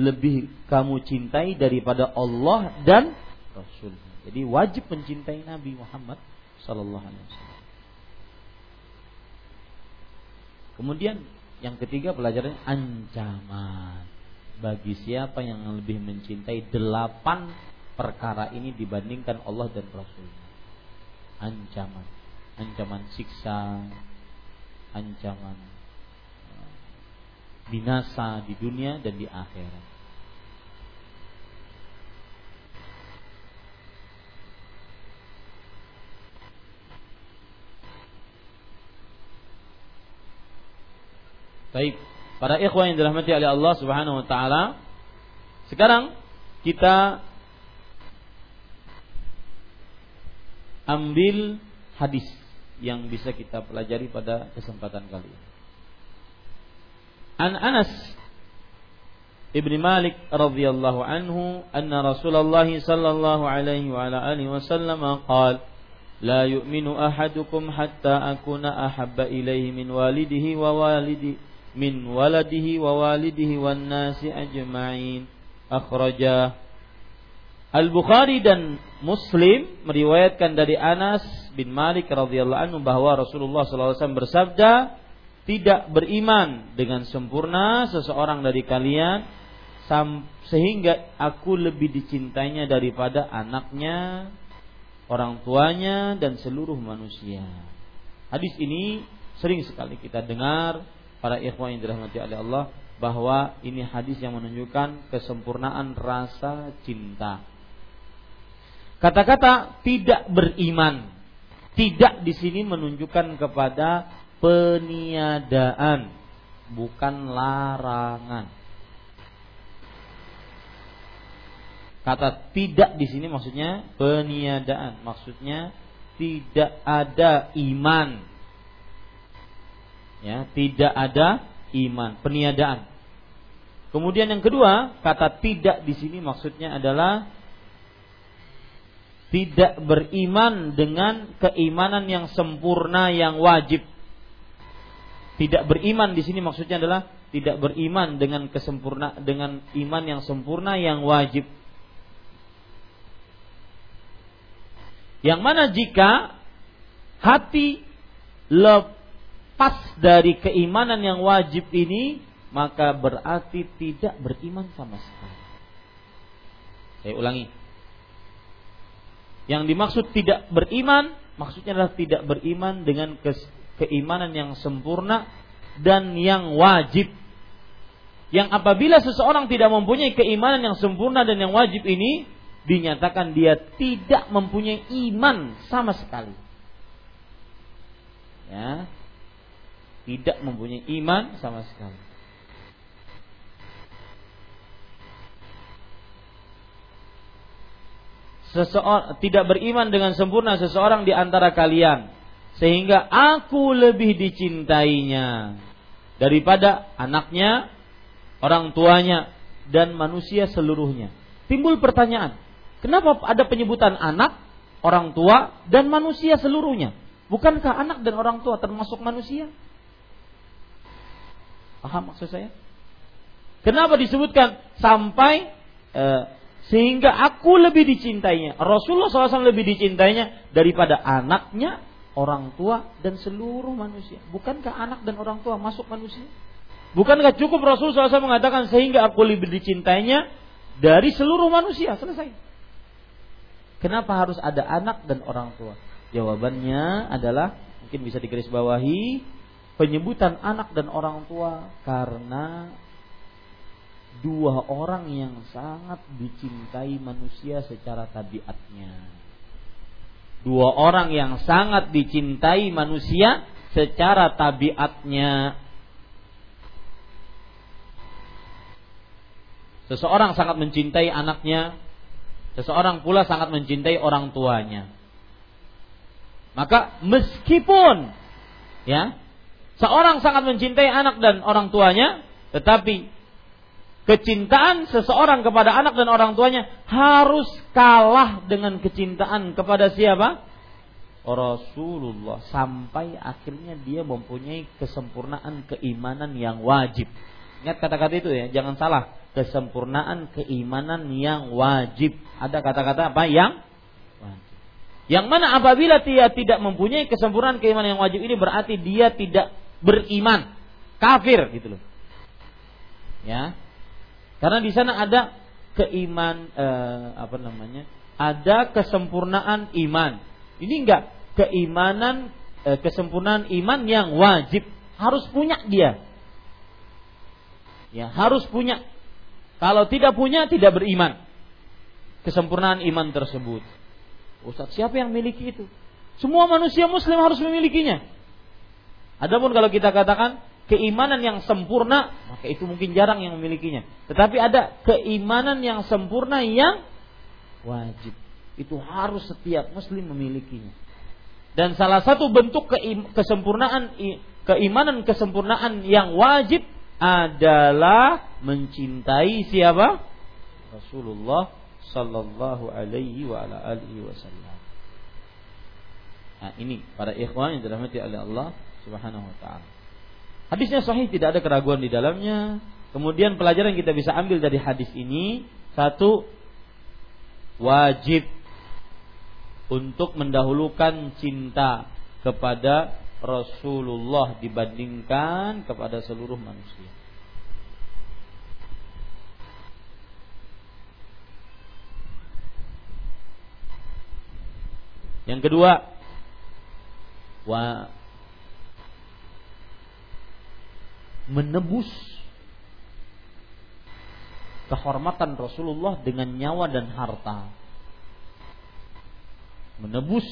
lebih kamu cintai daripada Allah dan Rasul. Jadi wajib mencintai Nabi Muhammad sallallahu alaihi wasallam. Kemudian yang ketiga pelajarannya ancaman bagi siapa yang lebih mencintai delapan perkara ini dibandingkan Allah dan Rasul-Nya. Ancaman, ancaman siksa, ancaman binasa di dunia dan di akhirat. Baik, para ikhwah yang dirahmati oleh Allah Subhanahu wa taala. Sekarang kita ambil hadis yang bisa kita pelajari pada kesempatan kali ini. An Anas Ibn Malik radhiyallahu anhu anna Rasulullah sallallahu alaihi wa ala alihi wasallam qala la yu'minu ahadukum hatta akuna ahabba ilaihi min walidihi wa walidi min waladihi wa walidihi wan nasi ajma'in. Akhrajah Al-Bukhari dan Muslim meriwayatkan dari Anas bin Malik radhiyallahu anhu bahwa Rasulullah sallallahu alaihi wasallam bersabda, tidak beriman dengan sempurna seseorang dari kalian sehingga aku lebih dicintainya daripada anaknya, orang tuanya, dan seluruh manusia. Hadis ini sering sekali kita dengar, para ikhwan yang dirahmati oleh Allah, bahwa ini hadis yang menunjukkan kesempurnaan rasa cinta. Kata-kata tidak beriman Tidak di sini menunjukkan kepada peniadaan, bukan larangan. Kata tidak di sini maksudnya peniadaan, maksudnya tidak ada iman. Ya, tidak ada iman, peniadaan. Kemudian yang kedua, kata tidak di sini maksudnya adalah tidak beriman dengan keimanan yang sempurna yang wajib. Tidak beriman di sini maksudnya adalah tidak beriman dengan kesempurna dengan iman yang sempurna yang wajib. Yang mana jika hati lepas dari keimanan yang wajib ini, maka berarti tidak beriman sama sekali. Saya ulangi. Yang dimaksud tidak beriman, maksudnya adalah tidak beriman dengan kes, keimanan yang sempurna dan yang wajib. Yang apabila seseorang tidak mempunyai keimanan yang sempurna dan yang wajib ini, dinyatakan dia tidak mempunyai iman sama sekali. Ya, tidak mempunyai iman sama sekali. Seseorang tidak beriman dengan sempurna seseorang di antara kalian, sehingga aku lebih dicintainya daripada anaknya, orang tuanya, dan manusia seluruhnya. Timbul pertanyaan, kenapa ada penyebutan anak, orang tua, dan manusia seluruhnya? Bukankah anak dan orang tua termasuk manusia? Paham maksud saya? Kenapa disebutkan sampai eh, sehingga aku lebih dicintainya? Rasulullah shallallahu alaihi wasallam lebih dicintainya daripada anaknya, orang tua, dan seluruh manusia. Bukankah anak dan orang tua masuk manusia? Bukankah cukup Rasulullah shallallahu alaihi wasallam mengatakan sehingga aku lebih dicintainya dari seluruh manusia? Selesai. Kenapa harus ada anak dan orang tua? Jawabannya adalah, mungkin bisa digarisbawahi, penyebutan anak dan orang tua karena dua orang yang sangat dicintai manusia secara tabiatnya. Dua orang yang sangat dicintai manusia secara tabiatnya. Seseorang sangat mencintai anaknya, seseorang pula sangat mencintai orang tuanya. Maka meskipun ya, seorang sangat mencintai anak dan orang tuanya, tetapi kecintaan seseorang kepada anak dan orang tuanya harus kalah dengan kecintaan kepada siapa? Rasulullah, sampai akhirnya dia mempunyai kesempurnaan keimanan yang wajib. Ingat kata-kata itu ya, jangan salah. Kesempurnaan keimanan yang wajib. Ada kata-kata apa? Yang wajib. Yang mana apabila dia tidak mempunyai kesempurnaan keimanan yang wajib ini, berarti dia tidak beriman, kafir gitu loh. Ya. Karena di sana ada keiman eh, apa namanya? Ada kesempurnaan iman. Ini enggak, keimanan eh, kesempurnaan iman yang wajib, harus punya dia. Ya, harus punya. Kalau tidak punya tidak beriman. Kesempurnaan iman tersebut. Ustaz, siapa yang miliki itu? Semua manusia muslim harus memilikinya. Adapun kalau kita katakan keimanan yang sempurna, maka itu mungkin jarang yang memilikinya. Tetapi ada keimanan yang sempurna yang wajib. Itu harus setiap muslim memilikinya. Dan salah satu bentuk kesempurnaan keimanan kesempurnaan yang wajib adalah mencintai siapa? Rasulullah sallallahu alaihi wa ala alihi wasallam. Nah, ini para ikhwan yang dirahmati oleh Allah Subhanahu wa taala. Hadisnya sahih, tidak ada keraguan di dalamnya. Kemudian pelajaran yang kita bisa ambil dari hadis ini, satu, wajib untuk mendahulukan cinta kepada Rasulullah dibandingkan kepada seluruh manusia. Yang kedua, wa menebus kehormatan Rasulullah dengan nyawa dan harta. Menebus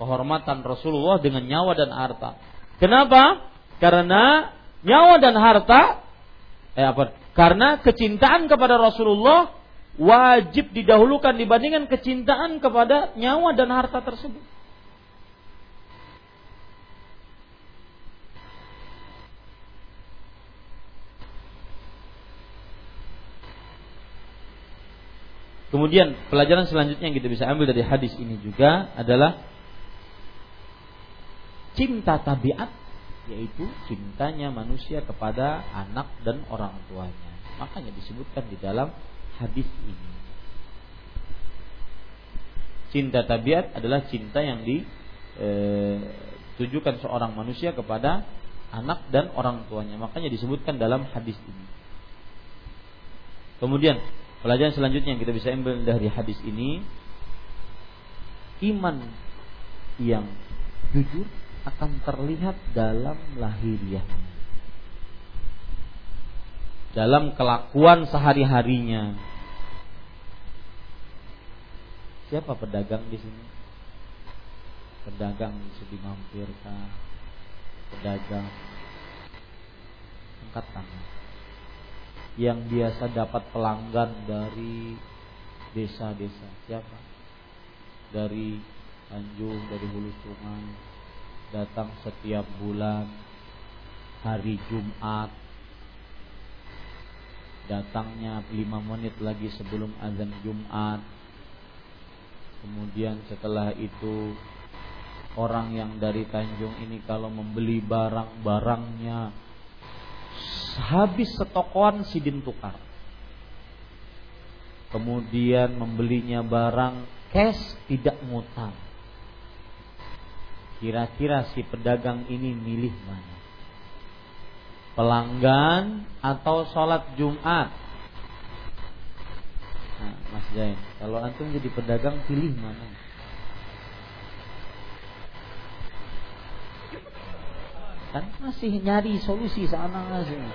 kehormatan Rasulullah dengan nyawa dan harta. Kenapa? Karena nyawa dan harta eh apa? Karena kecintaan kepada Rasulullah wajib didahulukan dibandingkan kecintaan kepada nyawa dan harta tersebut. Kemudian pelajaran selanjutnya yang kita bisa ambil dari hadis ini juga adalah cinta tabiat, yaitu cintanya manusia kepada anak dan orang tuanya. Makanya disebutkan di dalam hadis ini. Cinta tabiat adalah cinta yang ditujukan seorang manusia kepada anak dan orang tuanya. Makanya disebutkan dalam hadis ini. Kemudian pelajaran selanjutnya yang kita bisa ambil dari hadis ini, iman yang jujur akan terlihat dalam lahiriah, dalam kelakuan sehari-harinya. Siapa pedagang di sini? Pedagang sedih mampirkah? Pedagang angkat tangan. Yang biasa dapat pelanggan dari desa-desa, siapa? Dari Tanjung, dari hulu sungai, datang setiap bulan hari Jumat, datangnya lima menit lagi sebelum azan Jumat. Kemudian setelah itu orang yang dari Tanjung ini kalau membeli barang-barangnya habis setokoan sidin tukar, kemudian membelinya barang cash tidak ngutang. Kira-kira si pedagang ini milih mana? Pelanggan atau sholat Jumat? Nah, Mas Jain, kalau antum jadi pedagang pilih mana? Kan masih nyari solusi sana sini.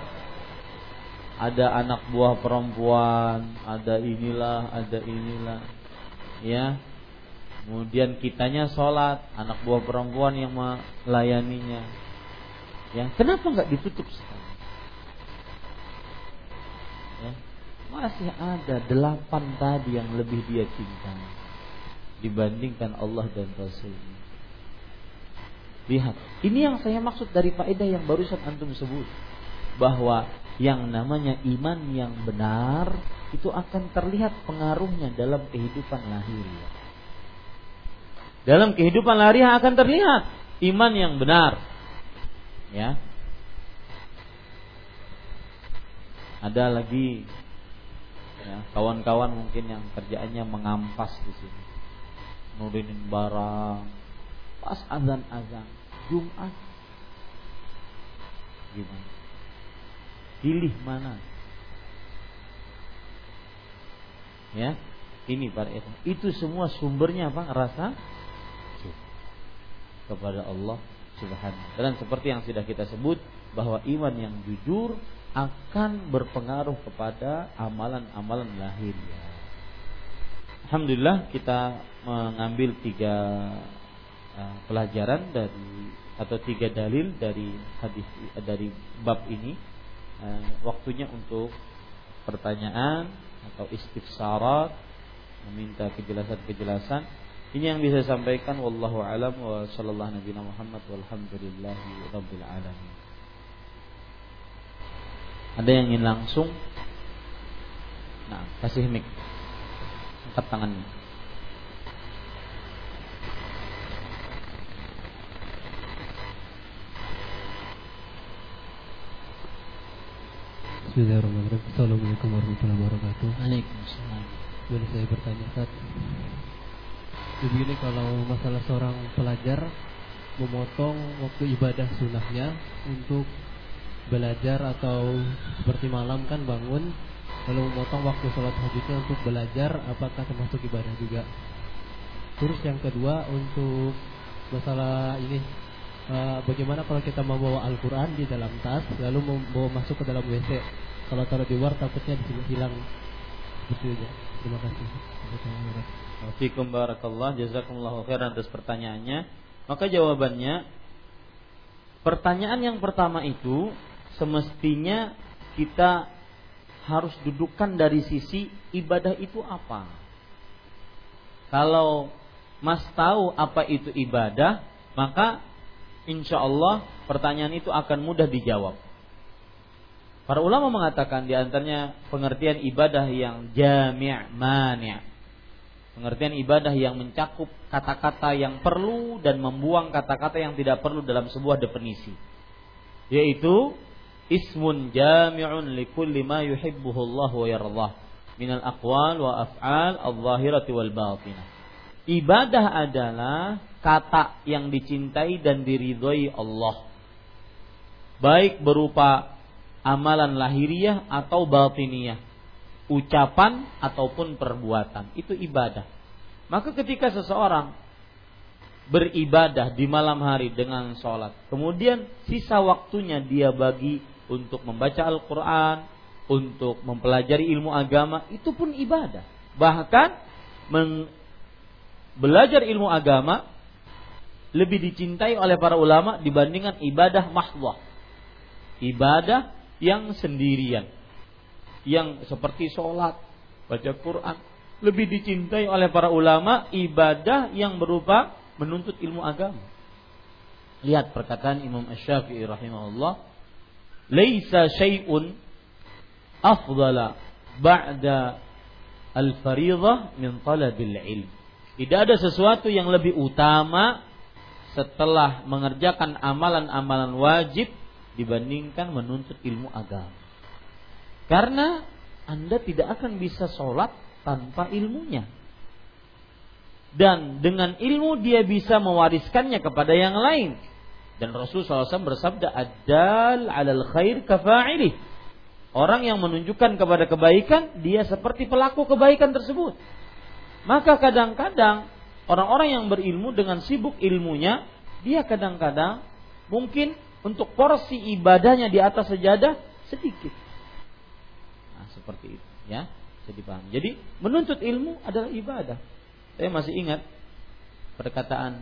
Ada anak buah perempuan, ada inilah, ada inilah, ya. Kemudian kitanya sholat, anak buah perempuan yang melayaninya, ya. Kenapa nggak ditutup sekarang? Ya. Masih ada delapan tadi yang lebih dia cintai dibandingkan Allah dan Rasul. Lihat, ini yang saya maksud dari faedah yang barusan antum sebut, bahwa yang namanya iman yang benar itu akan terlihat pengaruhnya dalam kehidupan lahiriah. Dalam kehidupan lahiriah akan terlihat iman yang benar, ya. Ada lagi ya, kawan-kawan mungkin yang kerjaannya mengampas di sini, nurunin barang pas azan-azan Jumat. Gimana? Pilih mana? Ya, ini para ikhwan. Itu semua sumbernya apa? Rasa kepada Allah Subhanahu wa taala. Dan seperti yang sudah kita sebut, bahwa iman yang jujur akan berpengaruh kepada amalan-amalan lahiriah. Alhamdulillah kita mengambil tiga pelajaran dari atau tiga dalil dari hadis dari bab ini. Waktunya untuk pertanyaan atau istifsarat, meminta kejelasan-kejelasan. Ini yang bisa saya sampaikan. Wallahu a'lam wa sallallahu nabiyana Muhammad walhamdulillahi rabbil alamin. Ada yang ingin langsung? Nah, kasih mic. Angkat tangannya. Bismillahirrahmanirrahim. Assalamualaikum warahmatullahi wabarakatuh. Waalaikumsalam. Boleh saya bertanya, Ustaz? Begini, kalau masalah seorang pelajar memotong waktu ibadah sunnahnya untuk belajar, atau seperti malam kan bangun lalu memotong waktu sholat hajatnya untuk belajar, apakah termasuk ibadah juga? Terus yang kedua, untuk masalah ini, bagaimana kalau kita membawa Al-Quran di dalam tas lalu membawa masuk ke dalam W C? Kalau taruh di luar takutnya hilang. Itu aja. Terima kasih. Fikum barakallah, jazakumullahu khairan atas pertanyaannya. Maka jawabannya, pertanyaan yang pertama itu semestinya kita harus dudukkan dari sisi ibadah itu apa. Kalau Mas tahu apa itu ibadah, maka insya Allah pertanyaan itu akan mudah dijawab. Para ulama mengatakan diantaranya pengertian ibadah yang jami' mani', pengertian ibadah yang mencakup kata-kata yang perlu dan membuang kata-kata yang tidak perlu dalam sebuah definisi, yaitu ismun jami'un likulli ma yuhibbuhullah wa yardah minal aqwal wa af'al al-zahirati wal batinah. Ibadah adalah kata yang dicintai dan diridhoi Allah, baik berupa amalan lahiriah atau batiniah, ucapan ataupun perbuatan, itu ibadah. Maka ketika seseorang beribadah di malam hari dengan sholat, kemudian sisa waktunya dia bagi untuk membaca Al-Quran, untuk mempelajari ilmu agama, itu pun ibadah. Bahkan men- belajar ilmu agama lebih dicintai oleh para ulama dibandingkan ibadah mahdhah, ibadah yang sendirian, yang seperti sholat, baca Quran. Lebih dicintai oleh para ulama ibadah yang berupa menuntut ilmu agama. Lihat perkataan Imam Asy-Syafi'i rahimahullah, "Laisa syai'un afdala ba'da al-fariidhah min talabil ilm." Tidak ada sesuatu yang lebih utama setelah mengerjakan amalan-amalan wajib dibandingkan menuntut ilmu agama. Karena Anda tidak akan bisa sholat tanpa ilmunya, dan dengan ilmu dia bisa mewariskannya kepada yang lain. Dan Rasulullah shallallahu alaihi wasallam bersabda, "Ad-dal 'alal khair kafa'ilih." Orang yang menunjukkan kepada kebaikan, dia seperti pelaku kebaikan tersebut. Maka kadang-kadang orang-orang yang berilmu dengan sibuk ilmunya, dia kadang-kadang mungkin untuk porsi ibadahnya di atas sejadah sedikit. Nah, seperti itu ya, bisa dipahami. Jadi menuntut ilmu adalah ibadah. Saya masih ingat perkataan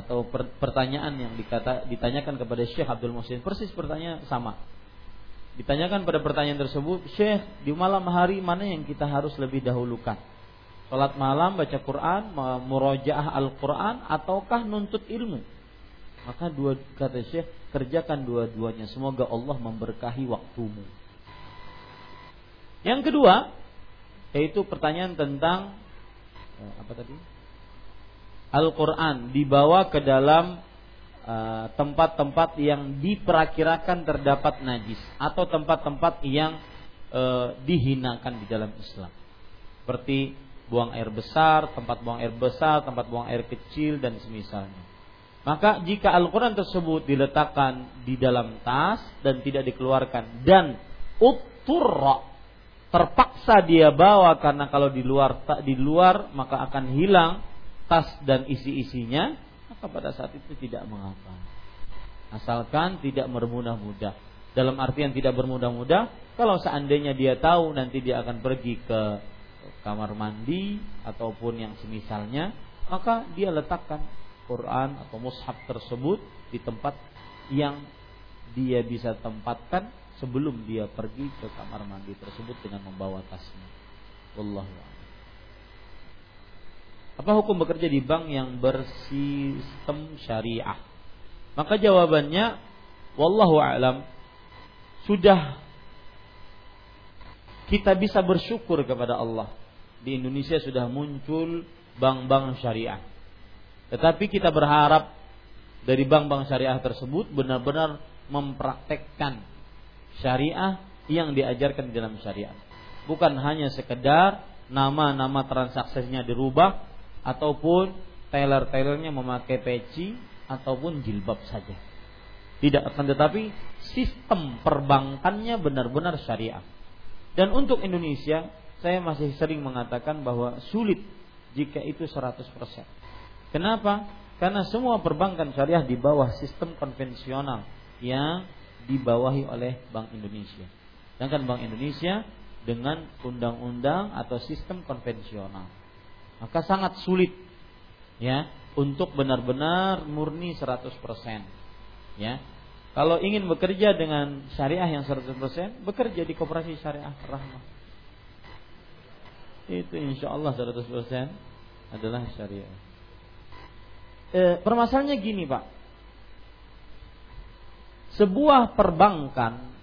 atau pertanyaan yang dikata, ditanyakan kepada Syekh Abdul Muhsin, persis pertanyaan sama. Ditanyakan pada pertanyaan tersebut, "Syekh, di malam hari mana yang kita harus lebih dahulukan? Salat malam, baca Quran, murojaah Al-Quran, ataukah nuntut ilmu?" Maka dua, kata Syekh, kerjakan dua-duanya, semoga Allah memberkahi waktumu. Yang kedua, yaitu pertanyaan tentang apa tadi? Al-Quran dibawa ke dalam uh, tempat-tempat yang diperkirakan terdapat najis atau tempat-tempat yang uh, dihinakan di dalam Islam, seperti buang air besar, tempat buang air besar, tempat buang air kecil, dan semisalnya. Maka jika Al-Quran tersebut diletakkan di dalam tas dan tidak dikeluarkan, dan uturra, terpaksa dia bawa karena kalau di luar di luar maka akan hilang tas dan isi-isinya, maka pada saat itu tidak mengapa, asalkan tidak bermudah-mudah. Dalam artian tidak bermudah-mudah, kalau seandainya dia tahu nanti dia akan pergi ke kamar mandi ataupun yang semisalnya, maka dia letakkan Quran atau mushaf tersebut di tempat yang dia bisa tempatkan sebelum dia pergi ke kamar mandi tersebut dengan membawa tasnya. Wallahu a'lam. Apa hukum bekerja di bank yang bersistem syariah? Maka jawabannya, wallahu a'lam, sudah kita bisa bersyukur kepada Allah. Di Indonesia sudah muncul bank-bank syariah. Tetapi kita berharap dari bank-bank syariah tersebut benar-benar mempraktekkan syariah yang diajarkan di dalam syariat. Bukan hanya sekedar nama-nama transaksinya dirubah, ataupun teller-tellernya memakai peci ataupun jilbab saja. Tidak akan tetapi sistem perbankannya benar-benar syariah. Dan untuk Indonesia, saya masih sering mengatakan bahwa sulit jika itu seratus persen. Kenapa? Karena semua perbankan syariah di bawah sistem konvensional yang dibawahi oleh Bank Indonesia. Sedangkan Bank Indonesia dengan undang-undang atau sistem konvensional. Maka sangat sulit ya untuk benar-benar murni seratus persen. Ya. Kalau ingin bekerja dengan syariah yang seratus persen, bekerja di koperasi syariah Rahmah. Itu insyaallah seratus persen adalah syariah. E, permasalahannya gini, Pak. Sebuah perbankan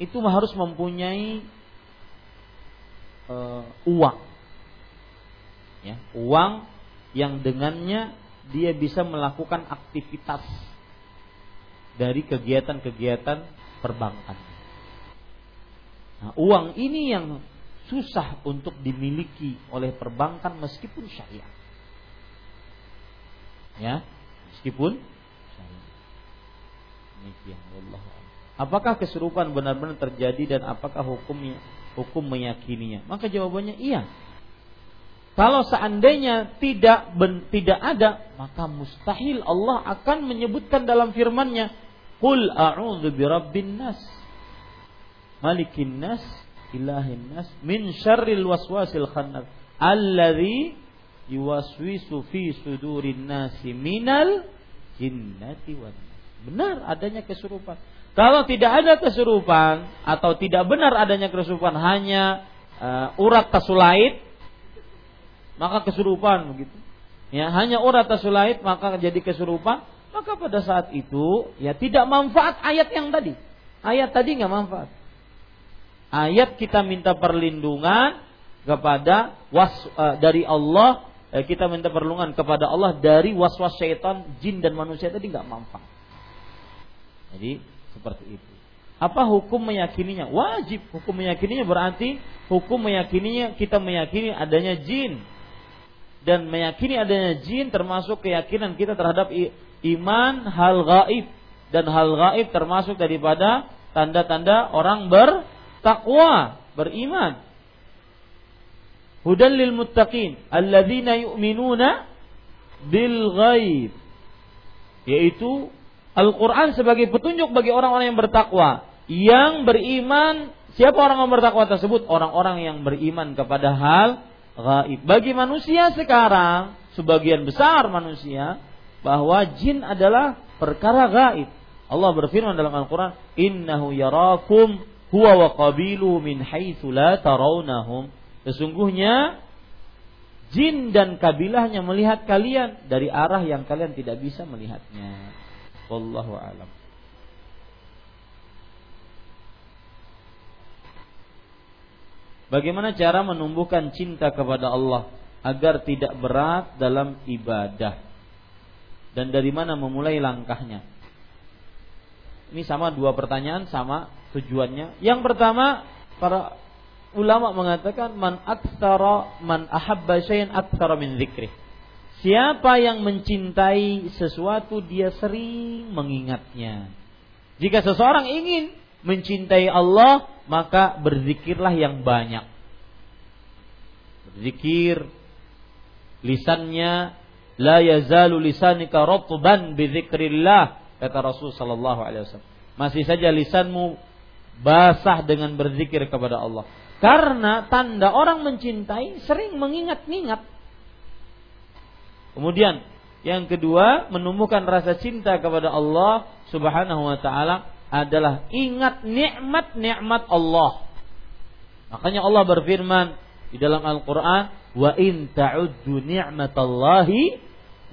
itu harus mempunyai e, uang. Ya, uang yang dengannya dia bisa melakukan aktivitas dari kegiatan-kegiatan perbankan. Nah, uang ini yang susah untuk dimiliki oleh perbankan meskipun syariah. Ya, meskipun syariah. Demikian, wallahu a'lam. Apakah kesurupan benar-benar terjadi dan apakah hukumnya hukum meyakininya? Maka jawabannya iya. Kalau seandainya tidak ben, tidak ada, maka mustahil Allah akan menyebutkan dalam firman-Nya, "Qul a'udzu birabbin nas, malikin nas, ilahin nas, min syarril waswasil khannas, allazi yuwaswisu fi sudurin nasi minal jinnati wan nas." Benar adanya kesurupan. Kalau tidak ada kesurupan atau tidak benar adanya kesurupan, hanya uh, urat tasulait, maka kesurupan begitu. Ya, hanya urat tasulait maka jadi kesurupan, maka pada saat itu ya tidak manfaat ayat yang tadi. Ayat tadi enggak manfaat. Ayat kita minta perlindungan kepada was uh, dari Allah, eh, kita minta perlindungan kepada Allah dari waswas syaitan, jin dan manusia tadi enggak manfaat. Jadi seperti itu. Apa hukum meyakininya? Wajib hukum meyakininya, berarti hukum meyakininya kita meyakini adanya jin. Dan meyakini adanya jin termasuk keyakinan kita terhadap iman hal gaib, dan hal gaib termasuk daripada tanda-tanda orang bertakwa, beriman. Hudan lil muttaqin alladzina yu'minuna bil ghaib, yaitu Al-Qur'an sebagai petunjuk bagi orang-orang yang bertakwa, yang beriman. Siapa orang yang bertakwa tersebut? Orang-orang yang beriman kepada hal gaib. Bagi manusia sekarang, sebagian besar manusia, bahwa jin adalah perkara gaib. Allah berfirman dalam Al-Quran, "Innahu yarakum huwa wa qabiluhu min haitsu la tarawnahum." Sesungguhnya jin dan kabilahnya melihat kalian dari arah yang kalian tidak bisa melihatnya. Wallahu a'lam. Bagaimana cara menumbuhkan cinta kepada Allah agar tidak berat dalam ibadah? Dan dari mana memulai langkahnya? Ini sama, dua pertanyaan sama tujuannya. Yang pertama, para ulama mengatakan man aktsara man ahabba syai'an aktsara min dzikrih. Siapa yang mencintai sesuatu dia sering mengingatnya. Jika seseorang ingin mencintai Allah, maka berzikirlah yang banyak. Berzikir lisannya, la yazalu lisanika ratban bi dzikrillah, kata Rasul sallallahu alaihi wasallam. Masih saja lisanmu basah dengan berzikir kepada Allah. Karena tanda orang mencintai sering mengingat-ingat. Kemudian yang kedua, menumbuhkan rasa cinta kepada Allah Subhanahu wa taala adalah ingat nikmat-nikmat Allah. Makanya Allah berfirman di dalam Al-Qur'an, "Wa in ta'uddu ni'matallahi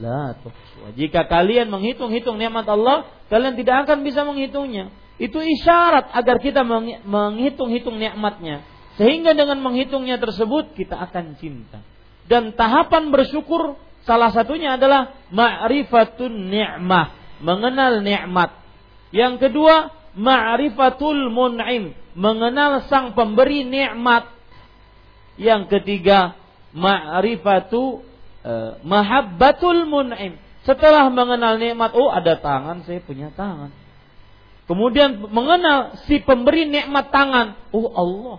la tuhsuha." Jika kalian menghitung-hitung nikmat Allah, kalian tidak akan bisa menghitungnya. Itu isyarat agar kita menghitung-hitung nikmatnya. Sehingga dengan menghitungnya tersebut kita akan cinta. Dan tahapan bersyukur salah satunya adalah ma'rifatun ni'mah, mengenal nikmat. Yang kedua, ma'rifatul mun'im, mengenal sang pemberi nikmat. Yang ketiga, ma'rifatu eh, mahabbatul mun'im. Setelah mengenal nikmat, oh ada tangan, saya punya tangan. Kemudian mengenal si pemberi nikmat tangan, oh Allah.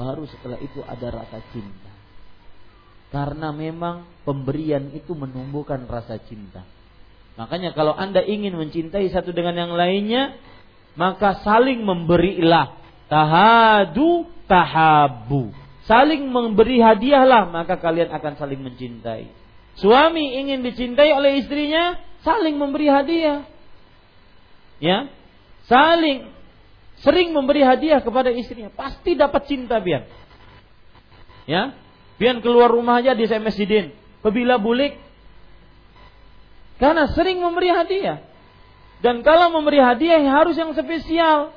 Baru setelah itu ada rasa cinta. Karena memang pemberian itu menumbuhkan rasa cinta. Makanya kalau Anda ingin mencintai satu dengan yang lainnya, maka saling memberilah. Tahadu tahabu, saling memberi hadiahlah maka kalian akan saling mencintai. Suami ingin dicintai oleh istrinya, saling memberi hadiah. Ya. Saling sering memberi hadiah kepada istrinya, pasti dapat cinta Bian. Ya. Bian keluar rumah aja di S M S Sidin, pebila bulik. Karena sering memberi hadiah. Dan kalau memberi hadiah harus yang spesial.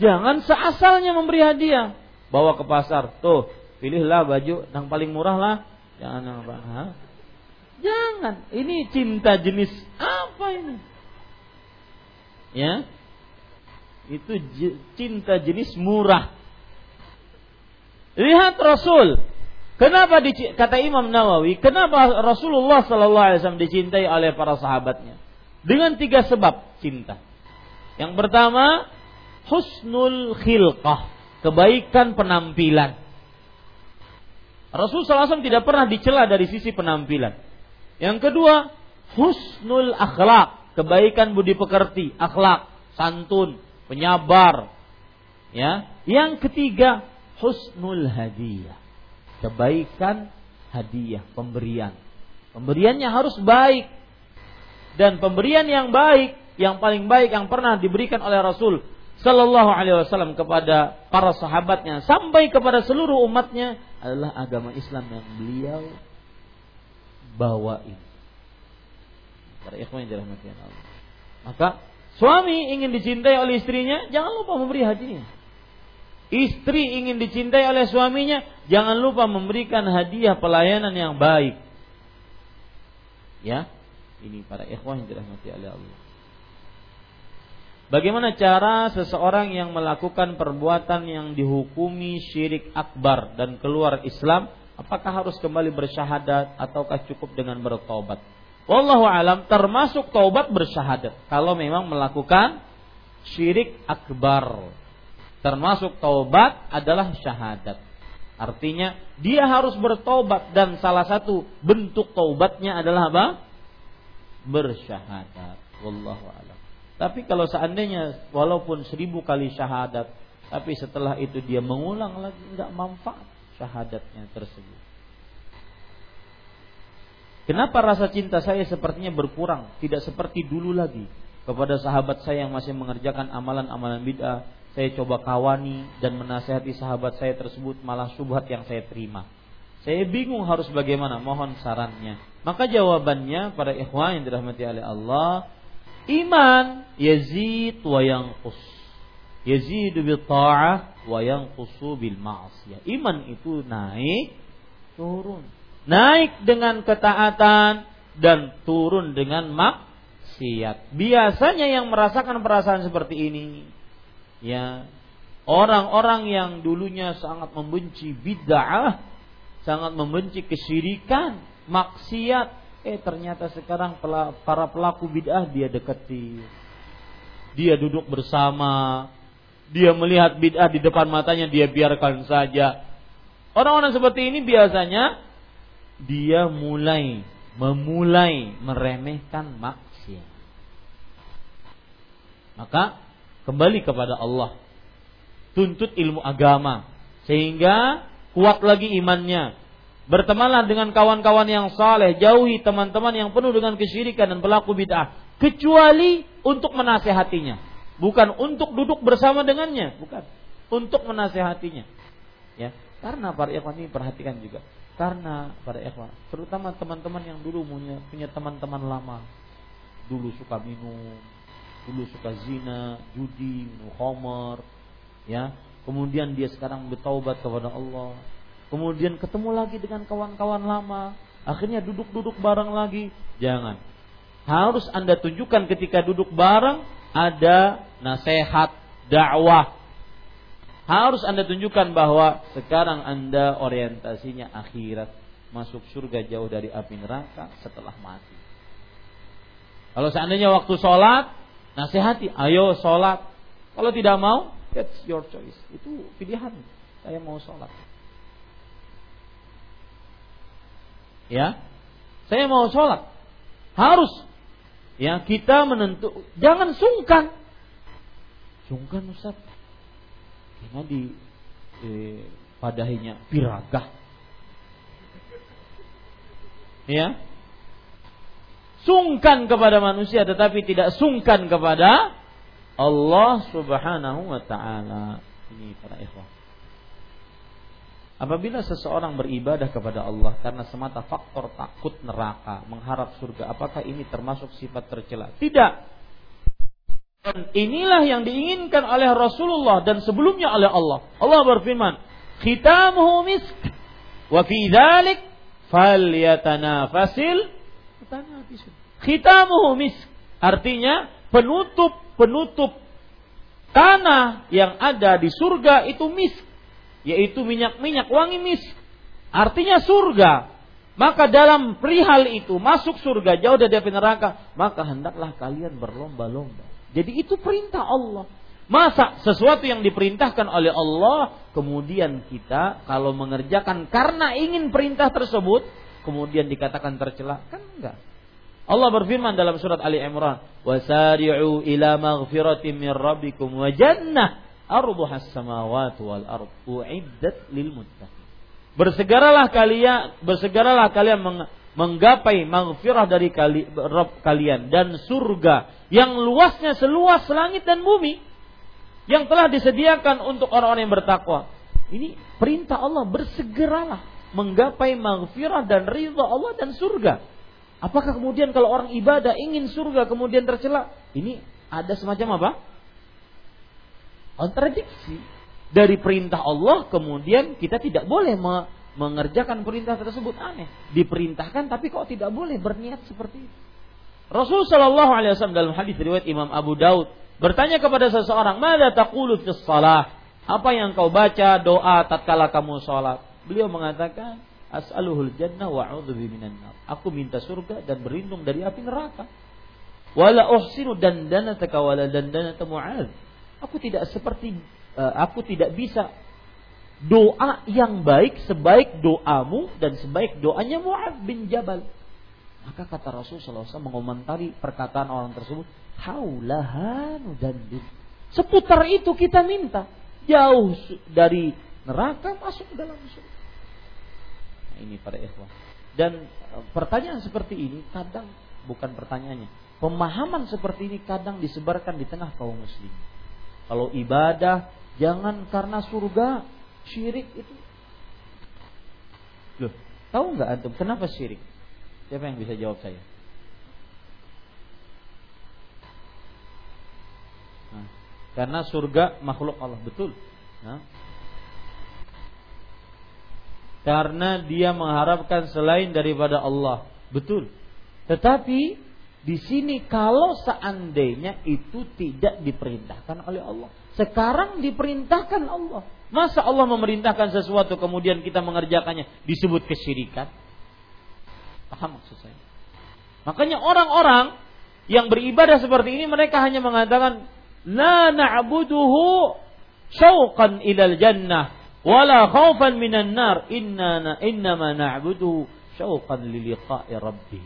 Jangan seasalnya memberi hadiah. Bawa ke pasar, tuh, pilihlah baju yang paling murah lah. Jangan apa? Jangan. Ini cinta jenis apa ini? Ya, itu cinta jenis murah. Lihat Rasul. Kenapa dic- kata Imam Nawawi? Kenapa Rasulullah Sallallahu Alaihi Wasallam dicintai oleh para sahabatnya? Dengan tiga sebab cinta. Yang pertama, husnul khilqah, kebaikan penampilan. Rasul Sallallahu Alaihi Wasallam tidak pernah dicela dari sisi penampilan. Yang kedua, husnul akhlak, kebaikan budi pekerti, akhlak, santun, penyabar. Ya. Yang ketiga, husnul hadiah, kebaikan hadiah, pemberian. Pemberiannya harus baik. Dan pemberian yang baik, yang paling baik yang pernah diberikan oleh Rasul Sallallahu Alaihi Wasallam kepada para sahabatnya sampai kepada seluruh umatnya adalah agama Islam yang beliau bawain. Para ikhwan yang dirahmati Allah. Maka suami ingin dicintai oleh istrinya, jangan lupa memberi hadiah. Istri ingin dicintai oleh suaminya, jangan lupa memberikan hadiah pelayanan yang baik. Ya, ini para ikhwah yang dirahmati Allah. Bagaimana cara seseorang yang melakukan perbuatan yang dihukumi syirik akbar dan keluar Islam, apakah harus kembali bersyahadat ataukah cukup dengan bertaubat? Wallahu alam, termasuk taubat bersyahadat kalau memang melakukan syirik akbar. Termasuk taubat adalah syahadat. Artinya dia harus bertaubat dan salah satu bentuk taubatnya adalah apa? Bersyahadat. Wallahu a'lam. Tapi kalau seandainya walaupun seribu kali syahadat, tapi setelah itu dia mengulang lagi, enggak manfaat syahadatnya tersebut. Kenapa rasa cinta saya sepertinya berkurang, tidak seperti dulu lagi kepada sahabat saya yang masih mengerjakan amalan-amalan bid'ah? Saya coba kawani dan menasihati sahabat saya tersebut, malah syubhat yang saya terima. Saya bingung harus bagaimana, mohon sarannya. Maka jawabannya para ikhwan yang dirahmati oleh Allah, iman yazid wa yanqus. Yazidu bil ta'ah wa yanqusu bil ma'asiyah. Iman itu naik, turun. Naik dengan ketaatan dan turun dengan maksiat. Biasanya yang merasakan perasaan seperti ini, ya, orang-orang yang dulunya sangat membenci bid'ah, sangat membenci kesyirikan, maksiat, eh ternyata sekarang para pelaku bid'ah dia dekati, dia duduk bersama, dia melihat bid'ah di depan matanya, dia biarkan saja. Orang-orang seperti ini biasanya dia mulai memulai meremehkan maksiat. Maka kembali kepada Allah, tuntut ilmu agama sehingga kuat lagi imannya. Bertemanlah dengan kawan-kawan yang saleh, jauhi teman-teman yang penuh dengan kesyirikan dan pelaku bid'ah, kecuali untuk menasehatinya, bukan untuk duduk bersama dengannya, bukan untuk menasehatinya. Ya, karena para ikhwan ini perhatikan juga, karena para ikhwan, terutama teman-teman yang dulu punya, punya teman-teman lama, dulu suka minum, dulu suka zina, judi, khamar, ya. Kemudian dia sekarang bertaubat kepada Allah. Kemudian ketemu lagi dengan kawan-kawan lama. Akhirnya duduk-duduk bareng lagi. Jangan. Harus Anda tunjukkan ketika duduk bareng ada nasihat, dakwah. Harus Anda tunjukkan bahwa sekarang Anda orientasinya akhirat, masuk surga jauh dari api neraka setelah mati. Kalau seandainya waktu sholat, nasihati, ayo sholat. Kalau tidak mau, that's your choice. Itu pilihan. Saya mau sholat. Ya, saya mau sholat. Harus. Ya, kita menentu. Jangan sungkan. Sungkan Ustaz. Karena di eh, padahinya piragah. Ya. Sungkan kepada manusia tetapi tidak sungkan kepada Allah Subhanahu wa taala. Ini para ikhwah. Apabila seseorang beribadah kepada Allah karena semata faktor takut neraka, mengharap surga, apakah ini termasuk sifat tercela? Tidak. Dan inilah yang diinginkan oleh Rasulullah dan sebelumnya oleh Allah. Allah berfirman, "Khitamuhu misk, wa fi dzalik falyatanafasil mutanafisun." Khitamuhu misk, artinya penutup-penutup tanah yang ada di surga itu misk, yaitu minyak-minyak wangi misk, artinya surga. Maka dalam perihal itu masuk surga, jauh dari api neraka, maka hendaklah kalian berlomba-lomba. Jadi itu perintah Allah. Masa sesuatu yang diperintahkan oleh Allah kemudian kita kalau mengerjakan karena ingin perintah tersebut kemudian dikatakan tercela, kan enggak. Allah berfirman dalam surat Ali Imran, "Wasari'u ila maghfiratin min rabbikum wa jannah arduhas samawati wal ardh uiddat lil muttaqin." Bersegeralah kalian, bersegeralah kalian menggapai maghfirah dari kali, Rabb kalian dan surga yang luasnya seluas langit dan bumi yang telah disediakan untuk orang-orang yang bertakwa. Ini perintah Allah, bersegeralah menggapai maghfirah dan ridha Allah dan surga. Apakah kemudian kalau orang ibadah ingin surga kemudian tercela? Ini ada semacam apa? Kontradiksi. Dari perintah Allah kemudian kita tidak boleh me- mengerjakan perintah tersebut. Aneh, diperintahkan tapi kok tidak boleh berniat seperti itu. Rasul sallallahu alaihi wasallam dalam hadis riwayat Imam Abu Daud bertanya kepada seseorang, "Mada taqulu fi shalah?" Apa yang kau baca doa tatkala kamu salat? Beliau mengatakan, "As'aluhul jannah wa a'udzu bihi minan nar." Aku minta surga dan berlindung dari api neraka. "Wala uhsinu dandanataka wala dandanata Mu'adz." Aku tidak seperti uh, aku tidak bisa doa yang baik sebaik doamu dan sebaik doanya Mu'adz bin Jabal. Maka kata Rasul sallallahu alaihi wasallam mengomentari perkataan orang tersebut, "Haulahanu dandin." Seputar itu kita minta, jauh dari neraka masuk ke dalam surga. Nah, ini para ikhwan. Dan pertanyaan seperti ini kadang bukan pertanyaannya. Pemahaman seperti ini kadang disebarkan di tengah kaum muslim. Kalau ibadah jangan karena surga, syirik itu. Loh, tahu enggak antum kenapa syirik? Siapa yang bisa jawab saya? Nah, karena surga makhluk Allah, betul. Nah, karena dia mengharapkan selain daripada Allah, betul. Tetapi di sini kalau seandainya itu tidak diperintahkan oleh Allah, sekarang diperintahkan Allah. Masa Allah memerintahkan sesuatu kemudian kita mengerjakannya disebut kesyirikan? Paham maksud saya? Makanya orang-orang yang beribadah seperti ini mereka hanya mengatakan, "La na'buduhu syauqan ilal jannah wala khaufan minan nar, inna innama na'buduhu syauqan li liqa'i rabbi."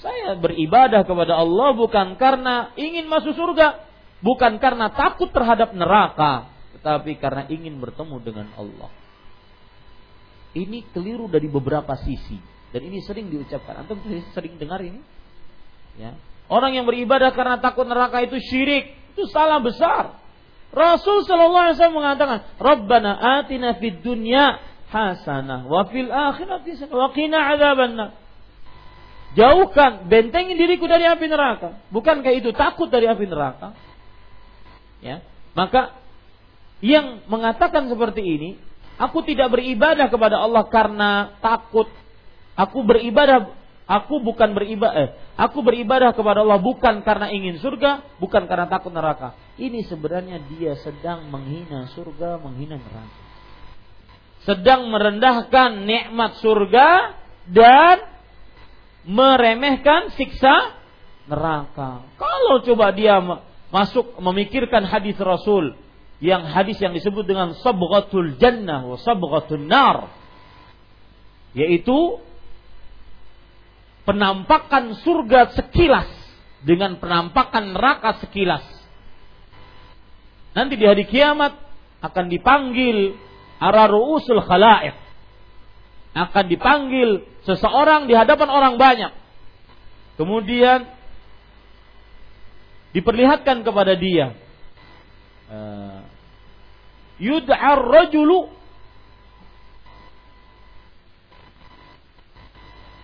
Saya beribadah kepada Allah bukan karena ingin masuk surga, bukan karena takut terhadap neraka, tapi karena ingin bertemu dengan Allah. Ini keliru dari beberapa sisi dan ini sering diucapkan. Antum sering dengar ini, ya. Orang yang beribadah karena takut neraka itu syirik, itu salah besar. Rasul sallallahu alaihi wasallam mengatakan, "Rabbana atina fid dunya hasanah wa fil akhirati hasanah wa qina adzabannar." Jauhkan, bentengin diriku dari api neraka. Bukankah itu takut dari api neraka? Ya. Maka yang mengatakan seperti ini, aku tidak beribadah kepada Allah karena takut. Aku beribadah, aku bukan beribadah, eh, aku beribadah kepada Allah bukan karena ingin surga, bukan karena takut neraka. Ini sebenarnya dia sedang menghina surga, menghina neraka. Sedang merendahkan nikmat surga dan meremehkan siksa neraka. Kalau coba dia masuk memikirkan hadis Rasul, yang hadis yang disebut dengan sabghatul jannah wa sabghatun nar, yaitu penampakan surga sekilas dengan penampakan neraka sekilas. Nanti di hari kiamat akan dipanggil Ara ru'usul khala'iq. Akan dipanggil seseorang di hadapan orang banyak. Kemudian diperlihatkan kepada dia. Yud'ar rajulu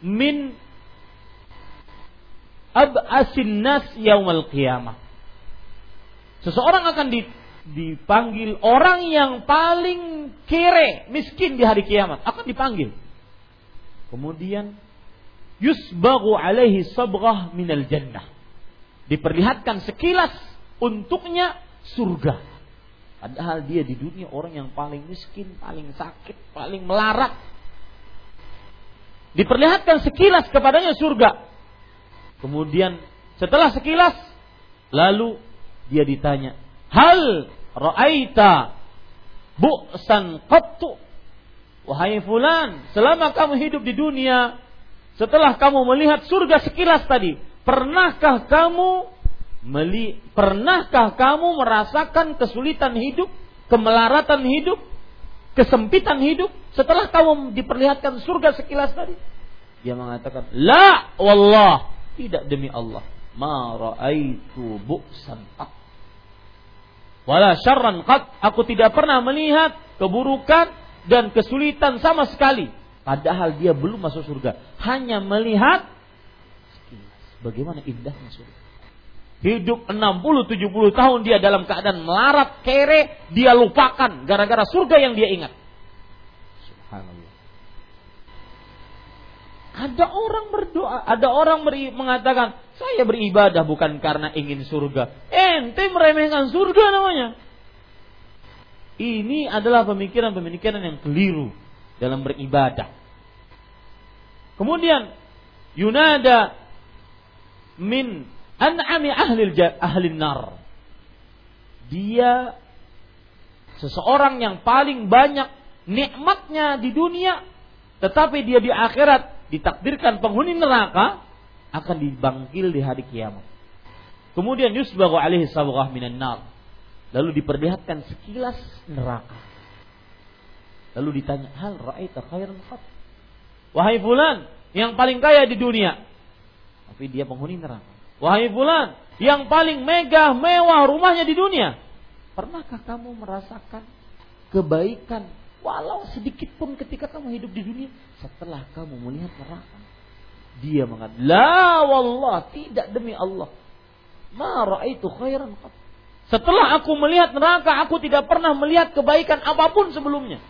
min ab'asin nas yaumal qiyamah. Seseorang akan dipanggil, orang yang paling kere, miskin di hari kiamat akan dipanggil. Kemudian yusbaghu alaihi sabghah minal jannah. Diperlihatkan sekilas untuknya surga. Padahal dia di dunia orang yang paling miskin, paling sakit, paling melarat. Diperlihatkan sekilas kepadanya surga. Kemudian setelah sekilas, lalu dia ditanya, hal ra'aita bu'san qattu? Wahai fulan, selama kamu hidup di dunia, setelah kamu melihat surga sekilas tadi, pernahkah kamu meli, pernahkah kamu merasakan kesulitan hidup, kemelaratan hidup, kesempitan hidup setelah kamu diperlihatkan surga sekilas tadi? Dia mengatakan, la wallah, tidak demi Allah, ma ra'aitu bu'san qat wala syarran qat, aku tidak pernah melihat keburukan dan kesulitan sama sekali. Padahal dia belum masuk surga, hanya melihat sekilas bagaimana indahnya surga. Hidup enam puluh tujuh puluh tahun dia dalam keadaan melarat, kere, dia lupakan gara-gara surga yang dia ingat. Subhanallah. Ada orang berdoa, ada orang mengatakan, saya beribadah bukan karena ingin surga. Ente meremehkan surga namanya. Ini adalah pemikiran-pemikiran yang keliru dalam beribadah. Kemudian yunada min an'ami ahlil ahlin nar. Dia seseorang yang paling banyak nikmatnya di dunia, tetapi dia di akhirat ditakdirkan penghuni neraka, akan dipanggil di hari kiamat. Kemudian yusbaghu alaihi sabghah minan nar. Lalu diperlihatkan sekilas neraka. Lalu ditanya, "Hal ra'aita khairan qat?" Wahai fulan yang paling kaya di dunia, tapi dia penghuni neraka. Wahai fulan yang paling megah, mewah rumahnya di dunia, pernahkah kamu merasakan kebaikan walau sedikit pun ketika kamu hidup di dunia setelah kamu melihat neraka? Dia mengatakan, la wallah, tidak demi Allah, ma ra'aitu khairan qat. Setelah aku melihat neraka, aku tidak pernah melihat kebaikan apapun sebelumnya.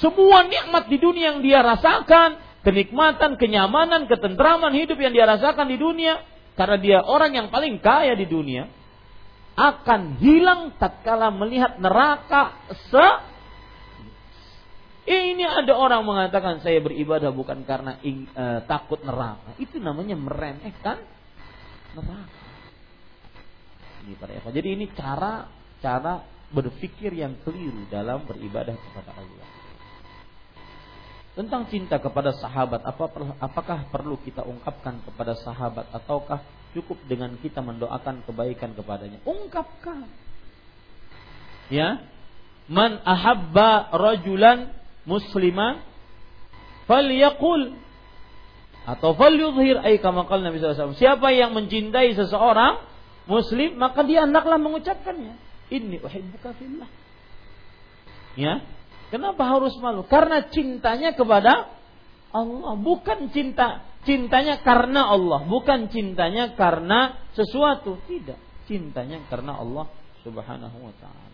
Semua nikmat di dunia yang dia rasakan, kenikmatan, kenyamanan, ketentraman hidup yang dia rasakan di dunia, karena dia orang yang paling kaya di dunia, akan hilang tatkala melihat neraka. Se Ini ada orang mengatakan, saya beribadah bukan karena ing, e, takut neraka. Itu namanya meremehkan neraka. Ini para ikhwan. Jadi ini cara cara berpikir yang keliru dalam beribadah kepada Allah. Tentang cinta kepada sahabat, apakah perlu kita ungkapkan kepada sahabat ataukah cukup dengan kita mendoakan kebaikan kepadanya? Ungkapkan. Ya. Man ahabba rajulan musliman falyaqul atau falyuzhir ay kama qala Nabi sallallahu alaihi wasallam. Siapa yang mencintai seseorang muslim, maka dia hendaklah mengucapkannya. Inni uhibbuka fillah. Ya. Kenapa harus malu? Karena cintanya kepada Allah, bukan cinta cintanya karena Allah, bukan cintanya karena sesuatu, tidak, cintanya karena Allah Subhanahu wa taala.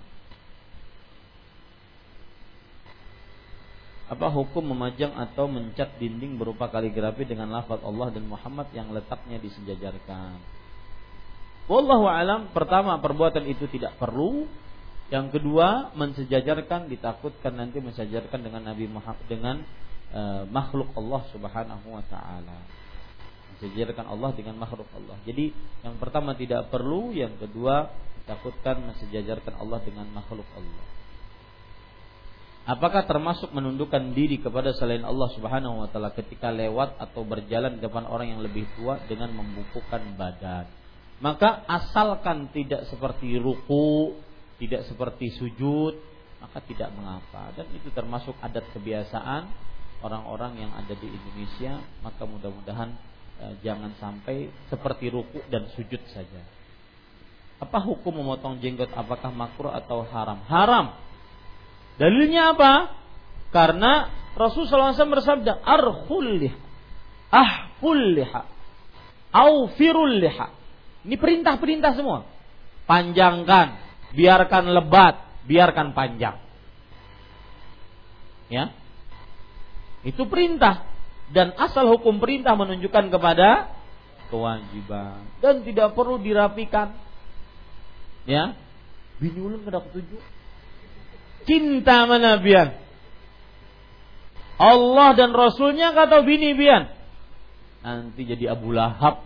Apa hukum memajang atau mencat dinding berupa kaligrafi dengan lafaz Allah dan Muhammad yang letaknya disejajarkan? Wallahu alam, pertama perbuatan itu tidak perlu. Yang kedua, mensejajarkan ditakutkan nanti mensejajarkan dengan Nabi Muhammad, dengan e, makhluk Allah Subhanahu wa taala. Mensejajarkan Allah dengan makhluk Allah. Jadi yang pertama tidak perlu, yang kedua ditakutkan mensejajarkan Allah dengan makhluk Allah. Apakah termasuk menundukkan diri kepada selain Allah Subhanahu wa taala ketika lewat atau berjalan depan orang yang lebih tua dengan membungkukkan badan? Maka asalkan tidak seperti ruku, tidak seperti sujud, maka tidak mengapa. Dan itu termasuk adat kebiasaan orang-orang yang ada di Indonesia. Maka mudah-mudahan eh, jangan sampai seperti ruku dan sujud saja. Apa hukum memotong jenggot? Apakah makruh atau haram? Haram. Dalilnya apa? Karena Rasulullah shallallahu alaihi wasallam bersabda, arhul liha, ahful liha, aufirul liha. Ini perintah-perintah semua. Panjangkan, biarkan lebat, biarkan panjang. Ya, itu perintah. Dan asal hukum perintah menunjukkan kepada kewajiban. Dan tidak perlu dirapikan. Ya, bini ulun kada ketujuh. Cinta mana bian? Allah dan Rasulnya kata bini bian. Nanti jadi Abu Lahab.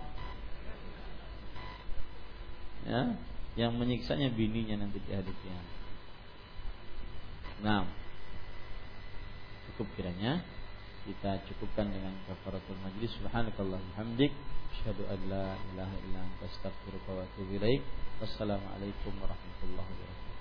Ya, yang menyiksanya bininya nanti di hadisnya. Nah, cukup kiranya kita cukupkan dengan kafaratul majlis. Subhanakallahumma wa bihamdik, asyhadu an la ilaha illa anta, astaghfiruka wa atubu ilaik. Wassalamualaikum warahmatullahi wabarakatuh.